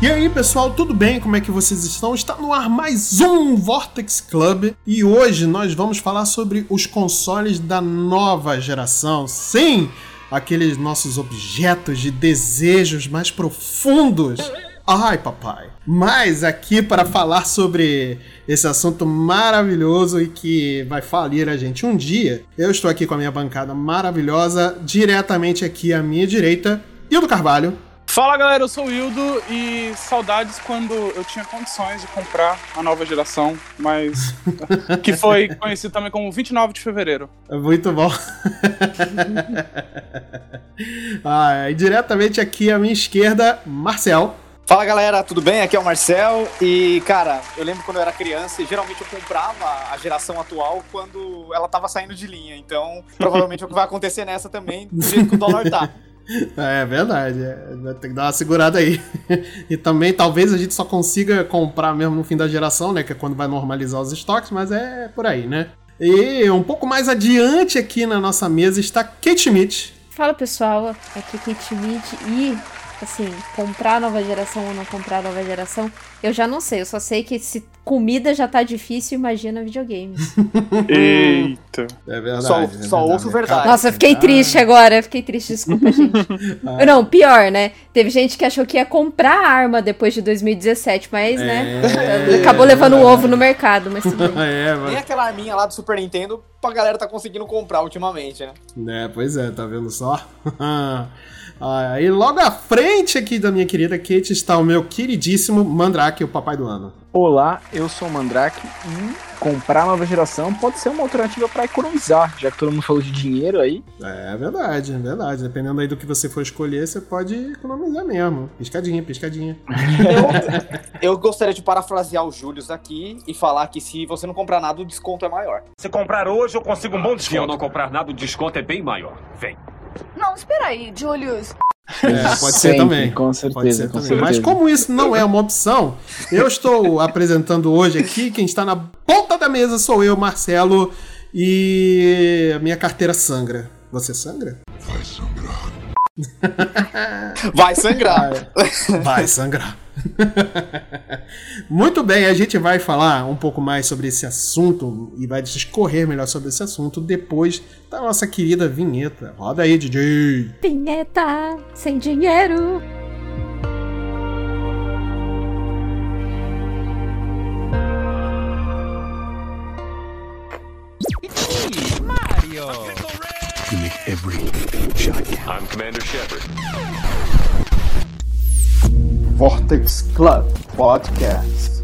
E aí pessoal, tudo bem? Como é que vocês estão? Está no ar mais um Vortex Club e hoje nós vamos falar sobre os consoles da nova geração. Sim, aqueles nossos objetos de desejos mais profundos. Ai, papai. Mas aqui para falar sobre esse assunto maravilhoso e que vai falir a gente um dia, eu estou aqui com a minha bancada maravilhosa, diretamente aqui à minha direita, Hildo Carvalho. Fala galera, eu sou o Hildo e saudades quando eu tinha condições de comprar a nova geração, mas que foi conhecido também como 29 de fevereiro. Muito bom. E diretamente aqui à minha esquerda, Marcel. Fala galera, tudo bem? Aqui é o Marcel e, cara, eu lembro quando eu era criança e geralmente eu comprava a geração atual quando ela tava saindo de linha, então provavelmente é o que vai acontecer nessa também, do jeito que o dólar tá. É verdade, tem que dar uma segurada aí. E também talvez a gente só consiga comprar mesmo no fim da geração, né, que é quando vai normalizar os estoques, mas é por aí, né? E um pouco mais adiante aqui na nossa mesa está Kate Schmidt. Fala pessoal, aqui é Kate Schmidt e... assim, comprar a nova geração ou não comprar a nova geração, eu já não sei. Eu só sei que se comida já tá difícil, imagina videogames. Eita. É verdade. Só ouço verdade. Nossa, eu fiquei triste agora. Eu fiquei triste, desculpa, gente. Não, pior, né? Teve gente que achou que ia comprar a arma depois de 2017, mas, né? Acabou levando o ovo no mercado, mas tudo bem. Tem aquela arminha lá do Super Nintendo pra galera tá conseguindo comprar ultimamente, né? É, pois é, tá vendo só? E logo à frente aqui da minha querida Kate está o meu queridíssimo Mandrake, o papai do ano. Olá, eu sou o Mandrake e comprar a nova geração pode ser uma alternativa para economizar, já que todo mundo falou de dinheiro aí. É verdade. Dependendo aí do que você for escolher, você pode economizar mesmo. Piscadinha. Eu gostaria de parafrasear o Júlio aqui e falar que se você não comprar nada, o desconto é maior. Se comprar hoje, eu consigo um bom desconto. Se eu não comprar nada, o desconto é bem maior. Vem. Não, espera aí, Julius. Pode ser também, com certeza. Mas como isso não é uma opção, eu estou apresentando hoje aqui, quem está na ponta da mesa sou eu, Marcelo, e a minha carteira sangra. Você sangra? Vai sangrar. Muito bem, a gente vai falar um pouco mais sobre esse assunto e vai discorrer melhor sobre esse assunto depois da nossa querida vinheta. Roda aí, DJ! Vinheta sem dinheiro! Mario! You make every shot. I'm Commander Shepard. Vortex Club Podcast.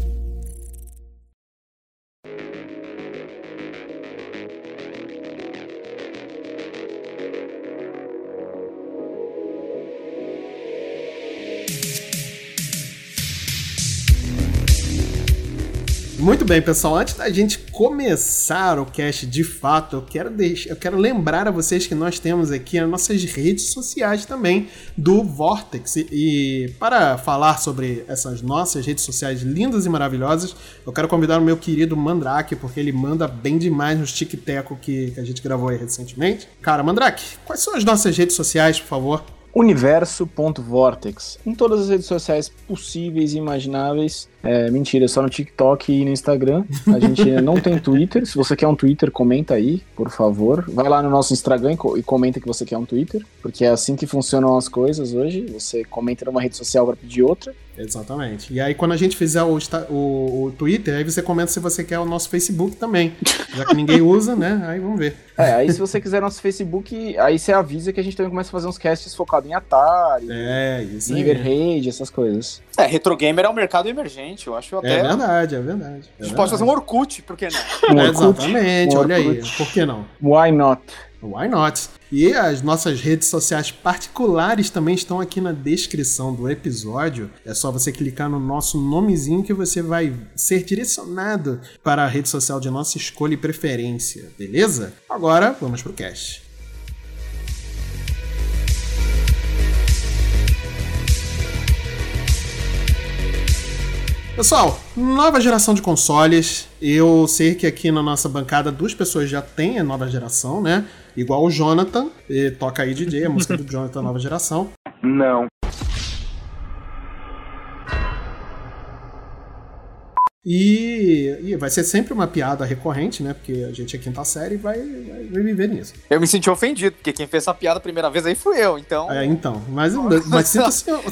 Muito bem, pessoal. Antes da gente começar o cast de fato, eu quero lembrar a vocês que nós temos aqui as nossas redes sociais também do Vortex. E para falar sobre essas nossas redes sociais lindas e maravilhosas, eu quero convidar o meu querido Mandrake, porque ele manda bem demais nos tic-teco que a gente gravou aí recentemente. Cara, Mandrake, quais são as nossas redes sociais, por favor? Universo.vortex, em todas as redes sociais possíveis e imagináveis. Mentira, só no TikTok e no Instagram. A gente ainda não tem Twitter. Se você quer um Twitter, comenta aí, por favor. Vai lá no nosso Instagram e comenta que você quer um Twitter, porque é assim que funcionam as coisas hoje. Você comenta numa rede social para pedir outra. Exatamente. E aí quando a gente fizer o Twitter, aí você comenta se você quer o nosso Facebook também. Já que ninguém usa, né? Aí vamos ver. Aí se você quiser nosso Facebook, aí você avisa que a gente também começa a fazer uns casts focados em Atari, River Raid, essas coisas. Retrogamer é um mercado emergente, eu acho até. É verdade. A gente pode fazer um Orkut, por que não? Exatamente, olha aí, por que não? Why not? E as nossas redes sociais particulares também estão aqui na descrição do episódio. É só você clicar no nosso nomezinho que você vai ser direcionado para a rede social de nossa escolha e preferência, beleza? Agora vamos pro cast. Pessoal, nova geração de consoles. Eu sei que aqui na nossa bancada 2 pessoas já têm a nova geração, né? Igual o Jonathan. E toca aí, DJ, a música do Jonathan, nova geração. Não. E vai ser sempre uma piada recorrente, né? Porque a gente é quinta série e vai viver nisso. Eu me senti ofendido, porque quem fez essa piada a primeira vez aí fui eu, então... É, então. Mas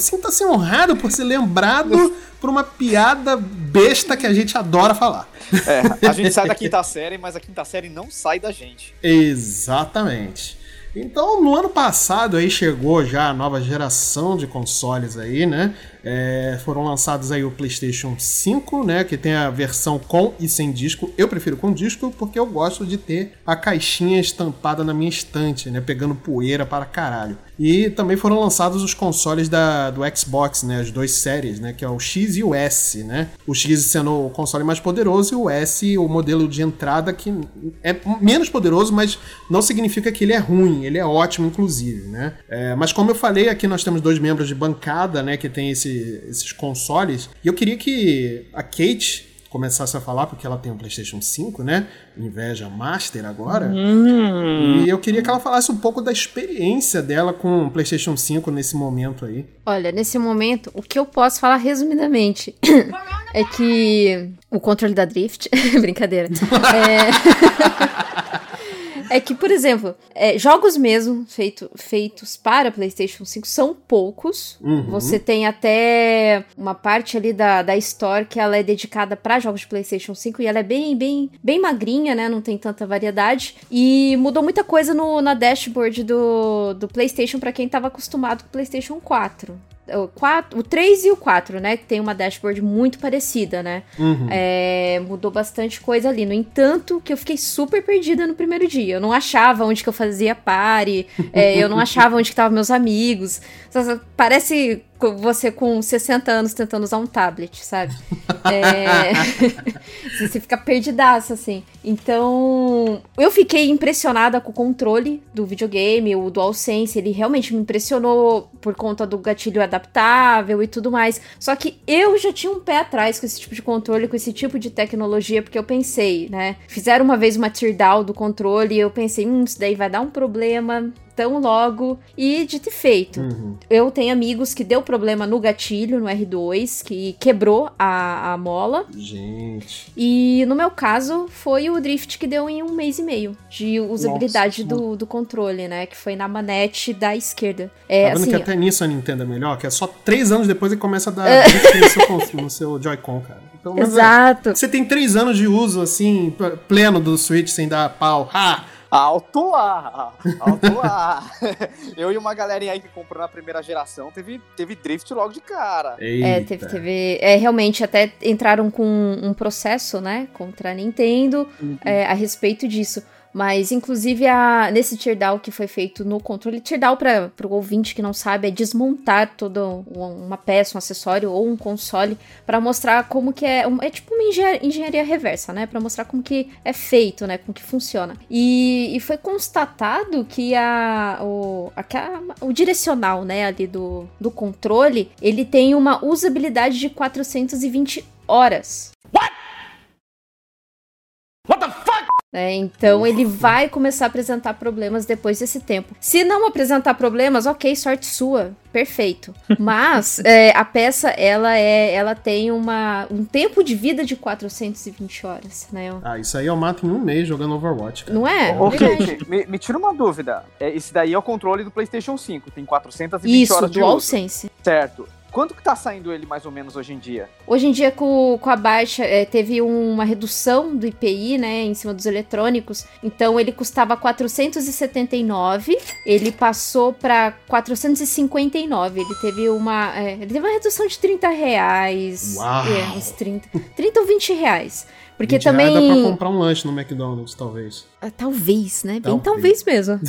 sinta-se honrado por ser lembrado por uma piada besta que a gente adora falar. É, a gente sai da quinta série, mas a quinta série não sai da gente. Exatamente. Então, no ano passado aí chegou já a nova geração de consoles aí, né? Foram lançados aí o PlayStation 5, né? Que tem a versão com e sem disco. Eu prefiro com disco porque eu gosto de ter a caixinha estampada na minha estante, né? Pegando poeira para caralho. E também foram lançados os consoles do Xbox, né? As duas séries, né? Que é o X e o S, né? O X sendo o console mais poderoso e o S, o modelo de entrada, que é menos poderoso, mas não significa que ele é ruim. Ele é ótimo, inclusive, né? Mas como eu falei, aqui nós temos dois membros de bancada, né? Que tem esses consoles. E eu queria que a Kate começasse a falar, porque ela tem um PlayStation 5, né? Inveja Master agora. E eu queria que ela falasse um pouco da experiência dela com o PlayStation 5 nesse momento aí. Olha, nesse momento, o que eu posso falar resumidamente é que o controle da Drift... Brincadeira. É que, por exemplo, jogos mesmo feitos para PlayStation 5 são poucos. Uhum. Você tem até uma parte ali da Store que ela é dedicada para jogos de PlayStation 5 e ela é bem, bem, bem magrinha, né? Não tem tanta variedade. E mudou muita coisa na dashboard do PlayStation para quem estava acostumado com o PlayStation 4. O 3 e o 4, né? Que tem uma dashboard muito parecida, né? Uhum. Mudou bastante coisa ali. No entanto, que eu fiquei super perdida no primeiro dia. Eu não achava onde que eu fazia party. Eu não achava onde que estavam meus amigos. Parece você com 60 anos tentando usar um tablet, sabe? Você fica perdidaço, assim. Então, eu fiquei impressionada com o controle do videogame, o DualSense, ele realmente me impressionou por conta do gatilho adaptável e tudo mais. Só que eu já tinha um pé atrás com esse tipo de controle, com esse tipo de tecnologia, porque eu pensei, né? Fizeram uma vez uma teardown do controle e eu pensei, isso daí vai dar um problema... tão logo, e dito e feito. Uhum. Eu tenho amigos que deu problema no gatilho, no R2, que quebrou a mola. Gente. E no meu caso, foi o Drift que deu em 1 mês e meio de usabilidade do controle, né? Que foi na manete da esquerda. Tá vendo assim, que até nisso a Nintendo é melhor? Que é só 3 anos depois que começa a dar drift no seu Joy-Con, cara. Então, exato. Você tem 3 anos de uso, assim, pleno do Switch, sem dar pau. Ah! Alto lá. Eu e uma galerinha aí que comprou na primeira geração teve drift logo de cara. Eita. Teve. Realmente, até entraram com um processo, né, contra a Nintendo, uhum, a respeito disso. Mas, inclusive, nesse teardown que foi feito no controle... Teardown, para o ouvinte que não sabe, é desmontar toda uma peça, um acessório ou um console para mostrar como que é... É tipo uma engenharia reversa, né? Para mostrar como que é feito, né? Como que funciona. E foi constatado que o direcional, né, ali do controle, ele tem uma usabilidade de 420 horas. What the fuck? Então ele vai começar a apresentar problemas depois desse tempo. Se não apresentar problemas, ok, sorte sua, perfeito. Mas a peça, ela tem um tempo de vida de 420 horas, né? Isso aí eu mato em 1 mês jogando Overwatch, cara. Não é? Ok, me tira uma dúvida. Esse daí é o controle do PlayStation 5, tem 420 horas de uso. Isso, DualSense. Certo. Quanto que tá saindo ele, mais ou menos, hoje em dia? Hoje em dia, com a baixa, teve uma redução do IPI, né, em cima dos eletrônicos. Então, ele custava 479, ele passou para 459. Ele teve uma redução de R$30. Uau! Uns 30 ou R$20. Porque também... dá pra comprar um lanche no McDonald's, talvez. Talvez, né? Bem talvez mesmo.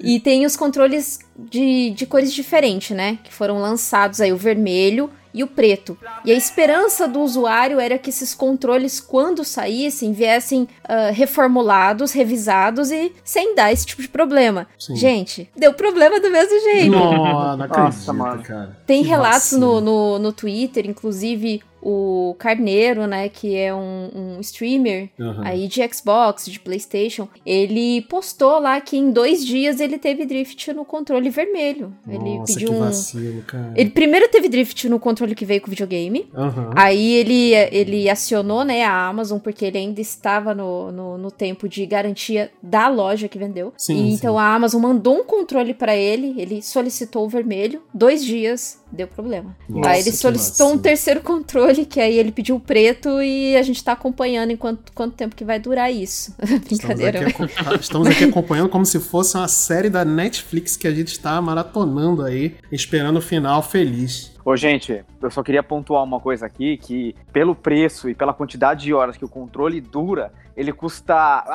E tem os controles de cores diferentes, né? Que foram lançados aí, o vermelho e o preto. E a esperança do usuário era que esses controles, quando saíssem, viessem reformulados, revisados e sem dar esse tipo de problema. Sim. Gente, deu problema do mesmo jeito. Não acredito, cara. Tem relatos no Twitter, inclusive... o Carneiro, né, que é um streamer aí de Xbox, de PlayStation, ele postou lá que em 2 dias ele teve drift no controle vermelho. Nossa, ele pediu que vacilo, cara. Ele primeiro teve drift no controle que veio com o videogame, aí ele acionou, né, a Amazon, porque ele ainda estava no tempo de garantia da loja que vendeu. Sim, então a Amazon mandou um controle pra ele solicitou o vermelho, 2 dias, deu problema. Nossa, aí ele solicitou um terceiro controle, que aí ele pediu o preto, e a gente tá acompanhando quanto tempo que vai durar isso. Brincadeira, estamos aqui acompanhando como se fosse uma série da Netflix que a gente tá maratonando aí, esperando o final feliz. Ô, gente, eu só queria pontuar uma coisa aqui, que pelo preço e pela quantidade de horas que o controle dura, ele custa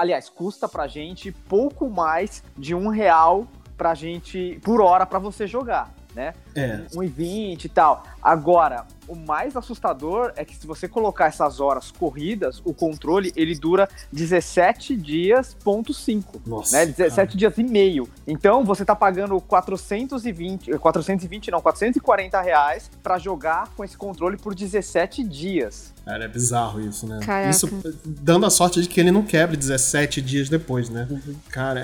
pra gente pouco mais de R$1 pra gente, por hora, pra você jogar, né? É. 1,20 e tal. Agora, o mais assustador é que se você colocar essas horas corridas, o controle, ele dura 17 dias, 5. Nossa, né? 17 dias e meio. Então, você tá pagando R$440 pra jogar com esse controle por 17 dias. Cara, é bizarro isso, né? Caraca. Isso dando a sorte de que ele não quebre 17 dias depois, né? Cara,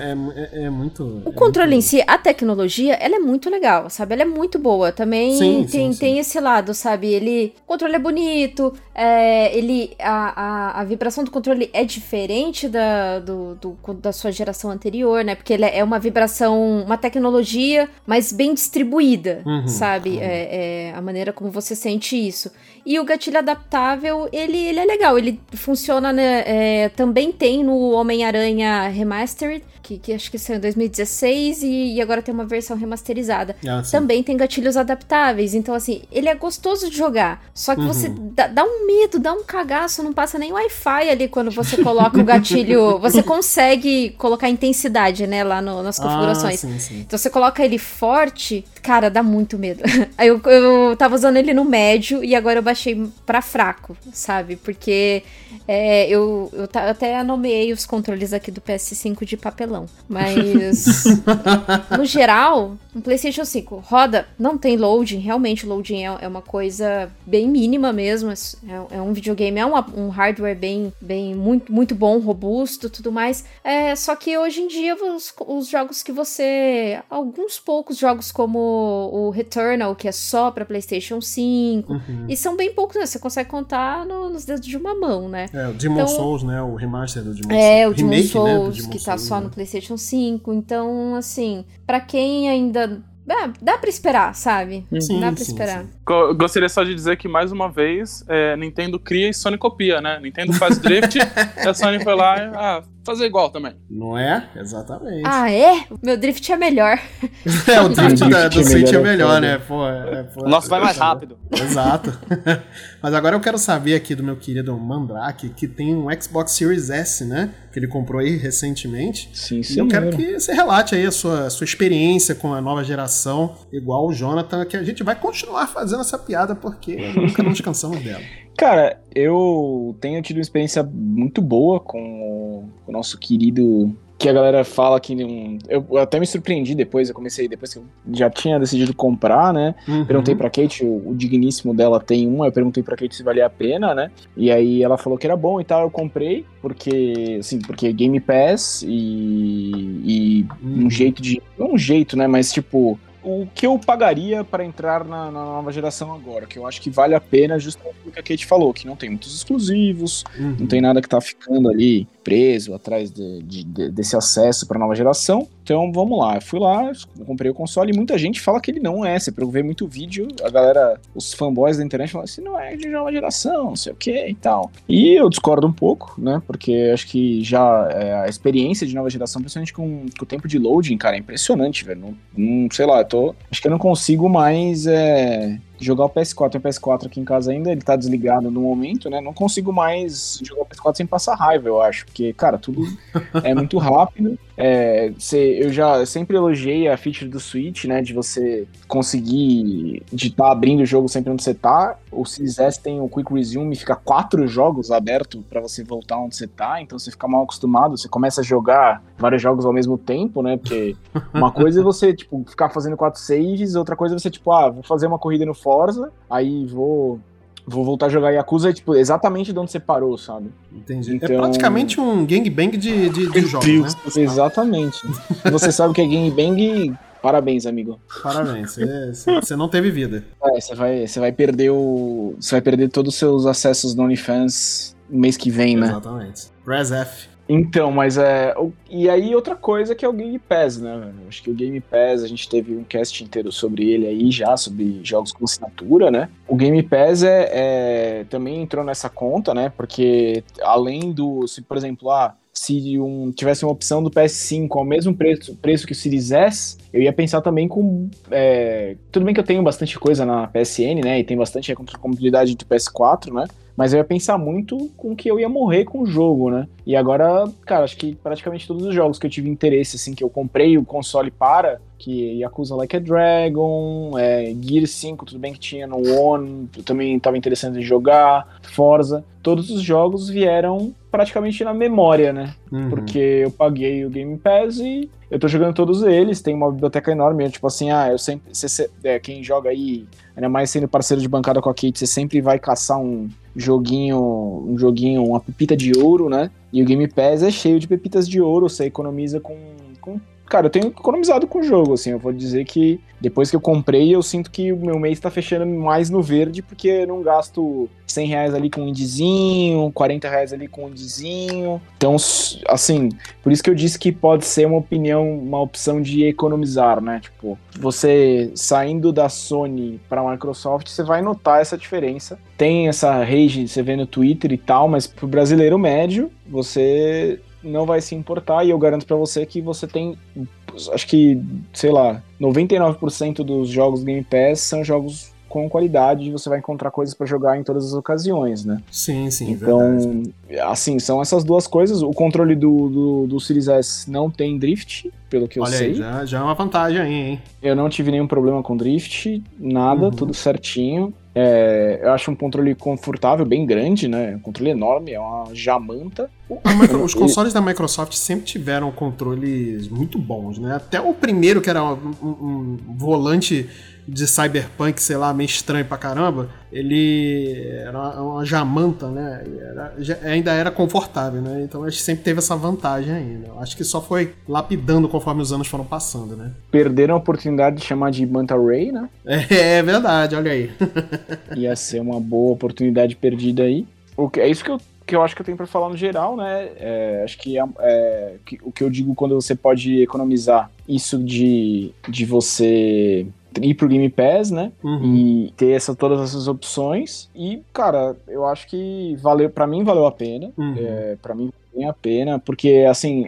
é muito... O controle em si, a tecnologia, ela é muito legal, sabe? Ela é muito boa. Também tem esse lado, sabe? O controle é bonito, a vibração do controle é diferente da sua geração anterior, né? Porque ele é uma vibração, uma tecnologia, mas bem distribuída, sabe? É a maneira como você sente isso. E o gatilho adaptável, ele é legal, ele funciona, né, também tem no Homem-Aranha Remastered, que acho que saiu em 2016, e agora tem uma versão remasterizada. Também tem gatilhos adaptáveis, então assim, ele é gostoso de jogar, só que você dá um medo, dá um cagaço, não passa nem Wi-Fi ali quando você coloca o gatilho, você consegue colocar intensidade, né, lá nas configurações. Sim. Então você coloca ele forte, cara, dá muito medo. Aí eu tava usando ele no médio, e agora eu baixei pra fraco, sabe? Porque eu até nomeei os controles aqui do PS5 de papelão, mas no geral, um PlayStation 5 roda, não tem loading, realmente loading é uma coisa bem mínima mesmo, é um videogame, um hardware bem muito, muito bom, robusto, tudo mais, só que hoje em dia os jogos que você, alguns poucos jogos como o Returnal, que é só pra PlayStation 5, e são bem poucos, né? Você consegue contar nos dedos de uma mão, né? O Demon's Souls, né? O remaster do Demon's Souls. O Demon's Souls, né? Que tá só no PlayStation 5. Então, assim, pra quem ainda... dá pra esperar, sabe? Sim, dá pra esperar. Sim. Gostaria só de dizer que, mais uma vez, Nintendo cria e Sony copia, né? Nintendo faz drift, a Sony foi lá e... fazer igual também. Não é? Exatamente. Ah, é? Meu drift é melhor. O drift do Switch é melhor, né? Pô, o nosso vai mais rápido. Exato. Mas agora eu quero saber aqui do meu querido Mandrake, que tem um Xbox Series S, né? Que ele comprou aí recentemente. Sim, sim. E eu quero que você relate aí a sua experiência com a nova geração, igual o Jonathan, que a gente vai continuar fazendo essa piada, porque nunca não descansamos dela. Cara, eu tenho tido uma experiência muito boa com o nosso querido... Que a galera fala que... Eu até me surpreendi depois, depois que eu já tinha decidido comprar, né? Perguntei pra Kate, o digníssimo dela tem uma, eu perguntei pra Kate se valia a pena, né? E aí ela falou que era bom e tal, eu comprei, porque Game Pass e não um jeito, né? Mas tipo... O que eu pagaria para entrar na nova geração agora, que eu acho que vale a pena justamente o que a Kate falou, que não tem muitos exclusivos, não tem nada que tá ficando ali preso atrás desse acesso para nova geração. Então vamos lá, eu fui lá, comprei o console e muita gente fala que ele não é, você vê muito vídeo, a galera, os fanboys da internet falam assim, não é de nova geração, não sei o que e tal. E eu discordo um pouco, né, porque acho que já a experiência de nova geração, principalmente com o tempo de loading, cara, é impressionante, velho, não sei lá, acho que eu não consigo mais jogar o PS4. Tem o PS4 aqui em casa ainda, ele tá desligado no momento, né? Não consigo mais jogar o PS4 sem passar raiva, eu acho. Porque, cara, tudo é muito rápido. Eu já sempre elogiei a feature do Switch, né? De você conseguir estar abrindo o jogo sempre onde você tá. O Series S tem o Quick Resume, fica 4 jogos abertos pra você voltar onde você tá. Então você fica mal acostumado, você começa a jogar vários jogos ao mesmo tempo, né? Porque uma coisa é você, tipo, ficar fazendo 4 saves, outra coisa é você, tipo, vou fazer uma corrida no Forza, aí vou vou voltar a jogar Yakuza, tipo, exatamente de onde você parou, sabe? Entendi. Então... é praticamente um gangbang de jogos, Deus, né? Exatamente. Você sabe que é gangbang... Parabéns, amigo. Parabéns, você não teve vida. É, você vai perder todos os seus acessos no OnlyFans no mês que vem, né? Exatamente. Res F. Então, mas é... E aí outra coisa que é o Game Pass, né, velho? Acho que o Game Pass, a gente teve um cast inteiro sobre ele aí já, sobre jogos com assinatura, né? O Game Pass também entrou nessa conta, né? Porque além do... Se, por exemplo, tivesse uma opção do PS5 ao mesmo preço que o Series S, eu ia pensar também com... tudo bem que eu tenho bastante coisa na PSN, né? E tem bastante compatibilidade do PS4, né? Mas eu ia pensar muito com que eu ia morrer com o jogo, né? E agora, cara, acho que praticamente todos os jogos que eu tive interesse, assim, que eu comprei o console que Yakuza Like a Dragon, Gears 5, tudo bem que tinha no One, eu também estava interessado em jogar, Forza, todos os jogos vieram praticamente na memória, né? Uhum. Porque eu paguei o Game Pass e eu tô jogando todos eles, tem uma biblioteca enorme, tipo assim, eu sempre... quem joga aí, ainda mais sendo parceiro de bancada com a Kate, você sempre vai caçar um joguinho, uma pepita de ouro, né? E o Game Pass é cheio de pepitas de ouro, você economiza com... Cara, eu tenho economizado com o jogo, assim, eu vou dizer que depois que eu comprei, eu sinto que o meu mês tá fechando mais no verde, porque eu não gasto R$100 ali com um indizinho, R$40 ali com um indizinho, então, assim, por isso que eu disse que pode ser uma opção de economizar, né, tipo, você saindo da Sony pra Microsoft, você vai notar essa diferença, tem essa rage, você vê no Twitter e tal, mas pro brasileiro médio, você... não vai se importar, e eu garanto pra você que você tem, acho que, sei lá, 99% dos jogos Game Pass são jogos com qualidade, e você vai encontrar coisas pra jogar em todas as ocasiões, né? Sim, sim, então, verdade. Assim, são essas duas coisas, o controle do Series S não tem drift, pelo que eu sei. Olha aí, já é uma vantagem aí, hein? Eu não tive nenhum problema com drift, nada, tudo certinho. Eu acho um controle confortável, bem grande, né? Um controle enorme, é uma jamanta. Os consoles da Microsoft sempre tiveram controles muito bons, né? Até o primeiro, que era um volante de Cyberpunk, sei lá, meio estranho pra caramba, ele era uma jamanta, né? Ainda era confortável, né? Então a gente sempre teve essa vantagem ainda. Eu acho que só foi lapidando conforme os anos foram passando, né? Perderam a oportunidade de chamar de Mandrake, né? É verdade, olha aí. Ia ser uma boa oportunidade perdida aí. É isso que eu acho que eu tenho pra falar no geral, né? Acho que, o que eu digo quando você pode economizar isso de você... ir pro Game Pass, né, e ter todas essas opções, e, cara, eu acho que pra mim valeu a pena, pra mim valeu a pena, porque, assim,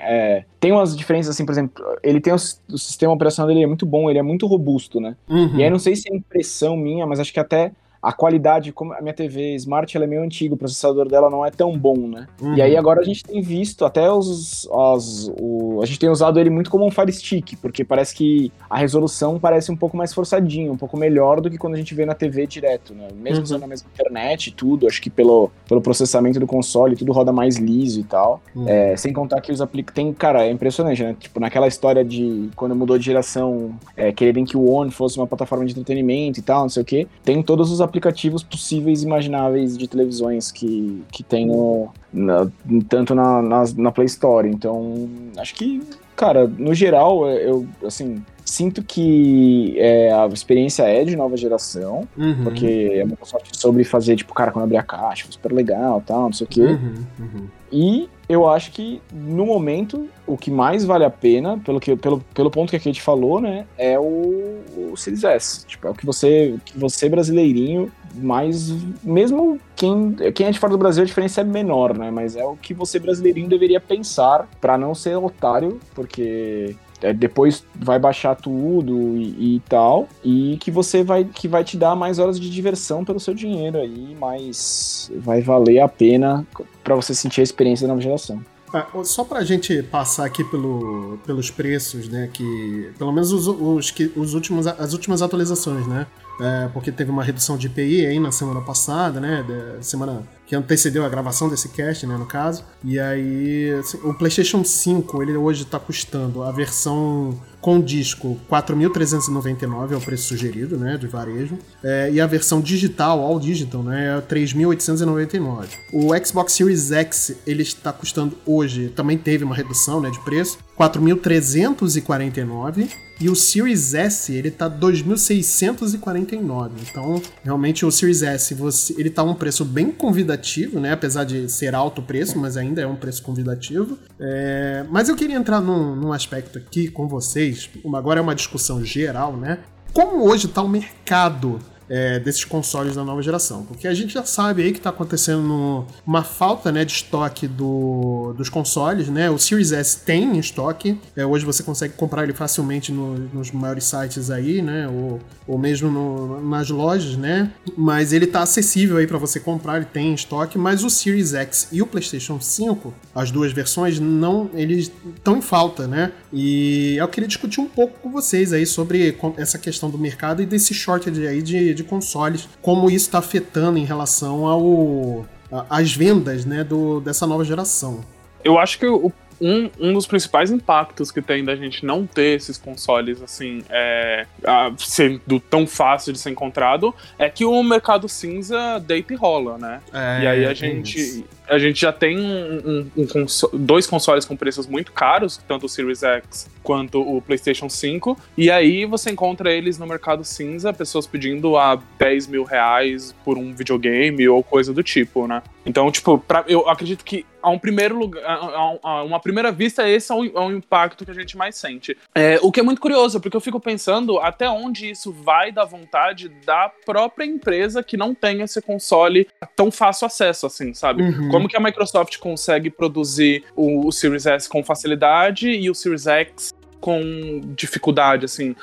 tem umas diferenças, assim, por exemplo, ele tem o sistema operacional dele, é muito bom, ele é muito robusto, né, e aí não sei se é impressão minha, mas acho que até a qualidade, como a minha TV Smart, ela é meio antiga, o processador dela não é tão bom, né? E aí agora a gente tem visto até a gente tem usado ele muito como um Fire Stick, porque parece que a resolução parece um pouco mais forçadinha, um pouco melhor do que quando a gente vê na TV direto, né? Mesmo usando a mesma internet e tudo, acho que pelo processamento do console, tudo roda mais liso e tal. Sem contar que os aplicativos... Cara, é impressionante, né? Tipo, naquela história de quando mudou de geração, quererem que o One fosse uma plataforma de entretenimento e tal, não sei o quê, tem todos os aplicativos possíveis e imagináveis de televisões que tem tanto na Play Store. Então, acho que, cara, no geral, eu, assim, sinto que a experiência é de nova geração, porque a Microsoft soube fazer, tipo, cara, quando abrir a caixa, foi super legal e tal, não sei o quê. E eu acho que, no momento, o que mais vale a pena, pelo ponto que a Kate falou, né, é o Series S. Tipo, é o que você brasileirinho, mas mesmo quem é de fora do Brasil, a diferença é menor, né, mas é o que você brasileirinho deveria pensar pra não ser otário, porque... depois vai baixar tudo e tal, e que você vai te dar mais horas de diversão pelo seu dinheiro aí, mas vai valer a pena pra você sentir a experiência da nova geração. Só pra gente passar aqui pelos preços, né, que pelo menos as últimas atualizações, né, porque teve uma redução de IPI aí na semana passada, né, semana que antecedeu a gravação desse cast, né, no caso. E aí, assim, o PlayStation 5, ele hoje tá custando a versão com disco R$4.399, é o preço sugerido, né, de varejo. E a versão digital, all digital, né, é R$3.899. O Xbox Series X, ele está custando hoje, também teve uma redução, né, de preço, R$4.349. E o Series S, ele tá 2.649. Então, realmente, o Series S, ele tá um preço bem convidativo, né? Apesar de ser alto o preço, mas ainda é um preço convidativo. Mas eu queria entrar num aspecto aqui com vocês. Agora é uma discussão geral, né? Como hoje tá o mercado desses consoles da nova geração? Porque a gente já sabe aí que está acontecendo uma falta, né, de estoque dos consoles, né? O Series S tem estoque, hoje você consegue comprar ele facilmente nos maiores sites aí, né? Ou mesmo nas lojas, né? Mas ele está acessível aí para você comprar, ele tem estoque, mas o Series X e o PlayStation 5, as duas versões, não, eles estão em falta, né? E eu queria discutir um pouco com vocês aí sobre essa questão do mercado e desse shortage aí de consoles, como isso está afetando em relação às vendas, né, dessa nova geração. Eu acho que um dos principais impactos que tem da gente não ter esses consoles assim, sendo tão fácil de ser encontrado, é que o mercado cinza deita e rola, né? E aí a gente já tem dois consoles com preços muito caros, tanto o Series X quanto o PlayStation 5, e aí você encontra eles no mercado cinza, pessoas pedindo a R$10 mil por um videogame ou coisa do tipo, né? Então, tipo, eu acredito que a uma primeira vista, esse é o impacto que a gente mais sente. O que é muito curioso, porque eu fico pensando até onde isso vai da vontade da própria empresa que não tem esse console tão fácil acesso, assim, sabe? Uhum. Como que a Microsoft consegue produzir o Series S com facilidade e o Series X com dificuldade, assim.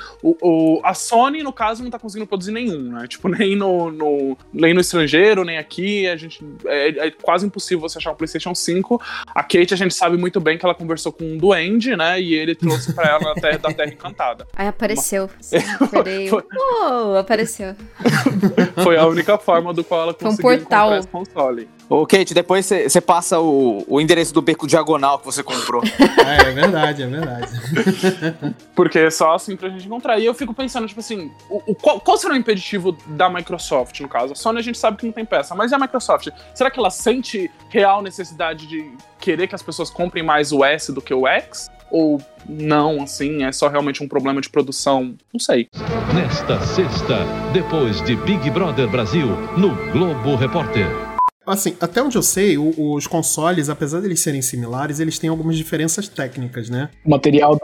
A Sony, no caso, não tá conseguindo produzir nenhum, né? Tipo, nem no estrangeiro, nem aqui. A gente, é quase impossível você achar um PlayStation 5. A Kate, a gente sabe muito bem que ela conversou com um duende, né? E ele trouxe pra ela da Terra Encantada. Aí apareceu. Apareceu. Foi a única forma do qual ela conseguiu encontrar esse console. Ô, Kate, depois você passa o endereço do Beco Diagonal que você comprou. É verdade, é verdade. Porque é só assim pra gente encontrar. E eu fico pensando, tipo assim, qual será o impeditivo da Microsoft, no caso? A Sony a gente sabe que não tem peça, mas e a Microsoft? Será que ela sente real necessidade de querer que as pessoas comprem mais o S do que o X? Ou não, assim, é só realmente um problema de produção? Não sei. Nesta sexta, depois de Big Brother Brasil, no Globo Repórter. Assim, até onde eu sei, os consoles, apesar de eles serem similares, eles têm algumas diferenças técnicas, né? O material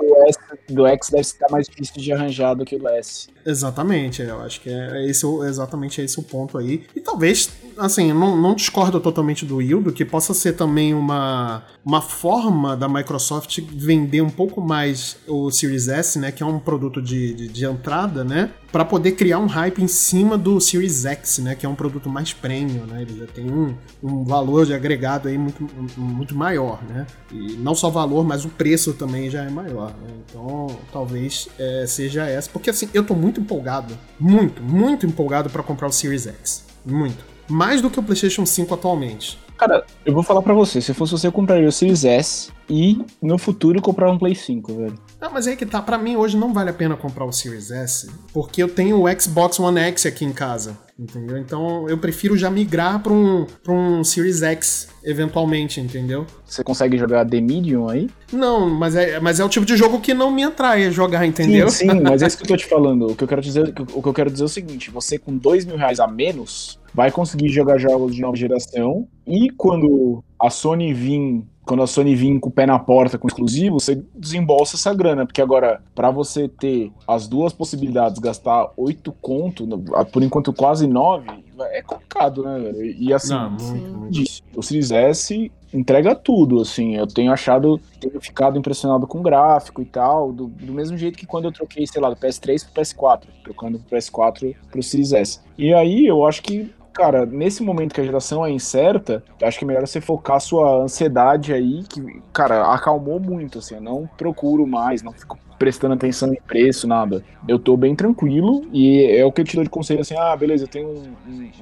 do X deve estar mais difícil de arranjar do que o do S. Exatamente, eu acho que é exatamente esse o ponto aí. E talvez, assim, não discordo totalmente do Hildo, que possa ser também uma forma da Microsoft vender um pouco mais o Series S, né, que é um produto de entrada, né, para poder criar um hype em cima do Series X, né, que é um produto mais premium, né, ele já tem um valor de agregado aí muito, muito maior, né, e não só o valor, mas o preço também já é maior, né? Então talvez seja essa, porque assim, eu tô muito empolgado, muito, muito empolgado para comprar o Series X, muito. Mais do que o PlayStation 5 atualmente. Cara, eu vou falar pra você, se fosse você, eu compraria o Series S e no futuro comprar um Play 5, velho. Ah, mas é que tá, pra mim hoje não vale a pena comprar o Series S, porque eu tenho o Xbox One X aqui em casa, entendeu? Então eu prefiro já migrar pra um Series X, eventualmente, entendeu? Você consegue jogar The Medium aí? Não, mas é o tipo de jogo que não me atrai jogar, entendeu? Sim, mas é isso que eu tô te falando. O que eu quero dizer é o seguinte, você com R$2 mil a menos vai conseguir jogar jogos de nova geração, e quando a Sony vir com o pé na porta com exclusivo, você desembolsa essa grana, porque agora, pra você ter as duas possibilidades, gastar 8 conto, por enquanto quase 9, é complicado, né, velho? E assim, não, o Series S entrega tudo, assim, eu tenho ficado impressionado com o gráfico e tal, do mesmo jeito que quando eu troquei, sei lá, do PS3 pro PS4, trocando do PS4 pro Series S. E aí, eu acho que, cara, nesse momento que a geração é incerta, acho que é melhor você focar sua ansiedade aí, que, cara, acalmou muito, assim, eu não procuro mais, não fico prestando atenção em preço, nada. Eu tô bem tranquilo e é o que eu te dou de conselho, assim, ah, beleza, eu tenho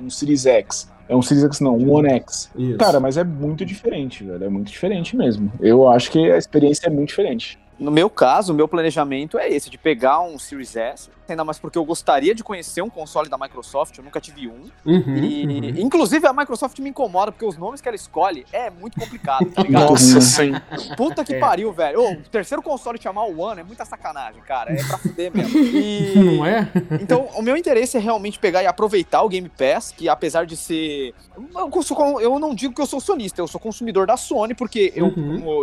um Series X. É um Series X não, um One X. Isso. Cara, mas é muito diferente, velho, é muito diferente mesmo. Eu acho que a experiência é muito diferente. No meu caso, o meu planejamento é esse, de pegar um Series S, ainda mais porque eu gostaria de conhecer um console da Microsoft, eu nunca tive um. Inclusive, a Microsoft me incomoda, porque os nomes que ela escolhe é muito complicado, tá ligado? Nossa, sim. Puta que pariu, velho. Ô, o terceiro console te chamar o One é muita sacanagem, cara. É pra fuder mesmo. E... Não é? Então, o meu interesse é realmente pegar e aproveitar o Game Pass, que apesar de ser... Eu não digo que eu sou sonista, eu sou consumidor da Sony, porque eu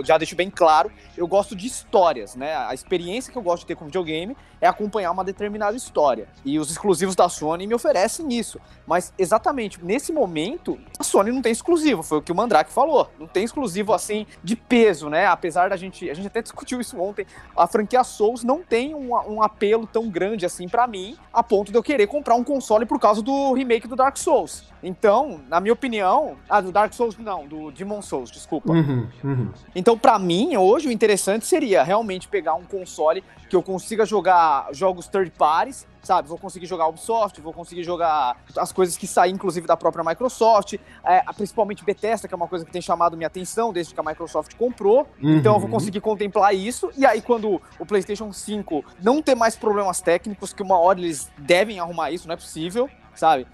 já deixo bem claro, eu gosto de histórias, né? A experiência que eu gosto de ter com videogame é acompanhar uma determinada história. E os exclusivos da Sony me oferecem isso. Mas, exatamente, nesse momento, a Sony não tem exclusivo. Foi o que o Mandrake falou. Não tem exclusivo, assim, de peso, né? Apesar da gente... A gente até discutiu isso ontem. A franquia Souls não tem um apelo tão grande, assim, pra mim, a ponto de eu querer comprar um console por causa do remake do Dark Souls. Então, na minha opinião... Ah, do Dark Souls, não. Do Demon's Souls, desculpa. Então, pra mim, hoje, o interessante seria realmente pegar um console que eu consiga jogar jogos third parties, sabe? Vou conseguir jogar Ubisoft, vou conseguir jogar as coisas que saem, inclusive, da própria Microsoft, principalmente Bethesda, que é uma coisa que tem chamado minha atenção desde que a Microsoft comprou. Então eu vou conseguir contemplar isso. E aí, quando o PlayStation 5 não ter mais problemas técnicos, que uma hora eles devem arrumar isso, não é possível, sabe?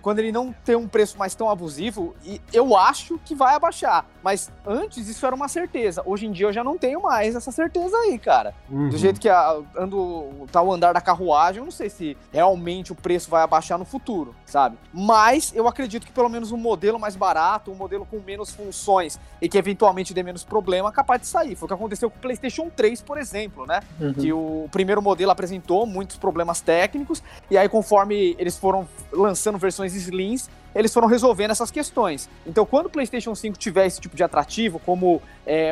Quando ele não ter um preço mais tão abusivo, eu acho que vai abaixar. Mas antes isso era uma certeza. Hoje em dia eu já não tenho mais essa certeza aí, cara. Do jeito que tá o andar da carruagem, eu não sei se realmente o preço vai abaixar no futuro, sabe? Mas eu acredito que pelo menos um modelo mais barato, um modelo com menos funções e que eventualmente dê menos problema, é capaz de sair. Foi o que aconteceu com o PlayStation 3, por exemplo, né? Que o primeiro modelo apresentou muitos problemas técnicos e aí conforme eles foram lançando versões slims, eles foram resolvendo essas questões. Então, quando o PlayStation 5 tiver esse tipo de atrativo, como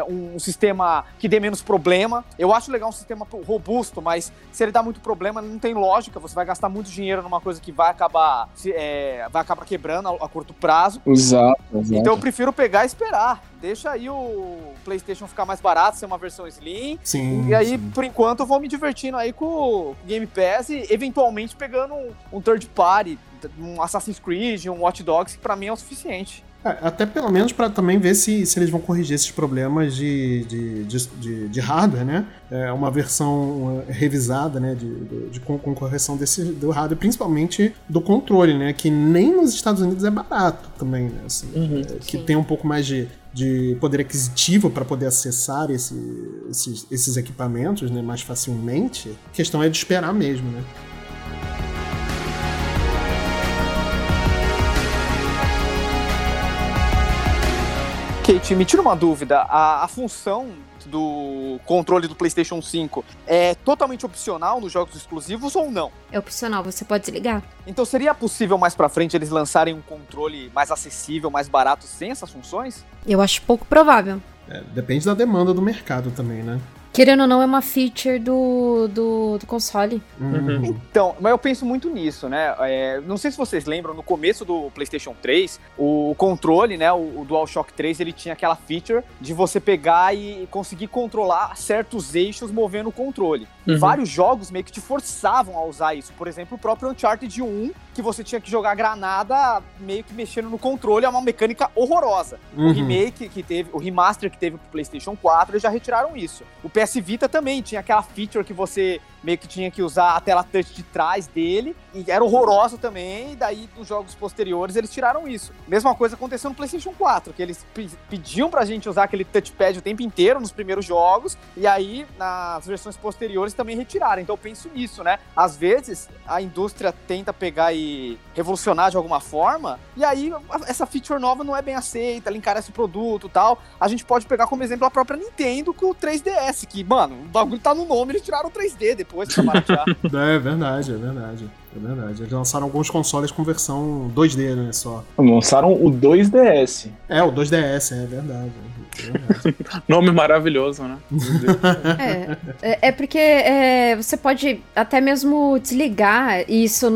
um sistema que dê menos problema, eu acho legal um sistema robusto, mas se ele dá muito problema, não tem lógica, você vai gastar muito dinheiro numa coisa que vai acabar quebrando a curto prazo. Exato. Então, eu prefiro pegar e esperar. Deixa aí o PlayStation ficar mais barato, ser uma versão slim. Sim, e aí, por enquanto, eu vou me divertindo aí com o Game Pass e, eventualmente, pegando um third party, um Assassin's Creed, um Watch Dogs, que pra mim é o suficiente. Até pelo menos para também ver se eles vão corrigir esses problemas de hardware, né? Uma versão revisada, né? Com correção do hardware, principalmente do controle, né? Que nem nos Estados Unidos é barato também, né? Assim, que tem um pouco mais de poder aquisitivo para poder acessar esses equipamentos, né? Mais facilmente. A questão é de esperar mesmo, né? Kate, me tira uma dúvida, a função do controle do PlayStation 5 é totalmente opcional nos jogos exclusivos ou não? É opcional, você pode desligar. Então seria possível mais pra frente eles lançarem um controle mais acessível, mais barato, sem essas funções? Eu acho pouco provável. Depende da demanda do mercado também, né? Querendo ou não, é uma feature do console. Então, mas eu penso muito nisso, né? Não sei se vocês lembram, no começo do PlayStation 3, o controle, né? O DualShock 3, ele tinha aquela feature de você pegar e conseguir controlar certos eixos movendo o controle. Vários jogos meio que te forçavam a usar isso. Por exemplo, o próprio Uncharted 1, que você tinha que jogar granada meio que mexendo no controle, é uma mecânica horrorosa. O remake que teve, o remaster que teve pro PlayStation 4, eles já retiraram isso. O PS Vita também tinha aquela feature que você meio que tinha que usar a tela touch de trás dele, e era horroroso também, e daí nos jogos posteriores eles tiraram isso. Mesma coisa aconteceu no PlayStation 4, que eles pediam pra gente usar aquele touchpad o tempo inteiro nos primeiros jogos, e aí nas versões posteriores também retiraram. Então eu penso nisso, né? Às vezes a indústria tenta pegar e revolucionar de alguma forma, e aí essa feature nova não é bem aceita, ela encarece o produto e tal. A gente pode pegar como exemplo a própria Nintendo com o 3DS, que, mano, o bagulho tá no nome, eles tiraram o 3D depois pra baratear. É verdade. Eles lançaram alguns consoles com versão 2D, né, só. Lançaram o 2DS. O 2DS, é verdade. Nome maravilhoso, né? Porque você pode até mesmo desligar isso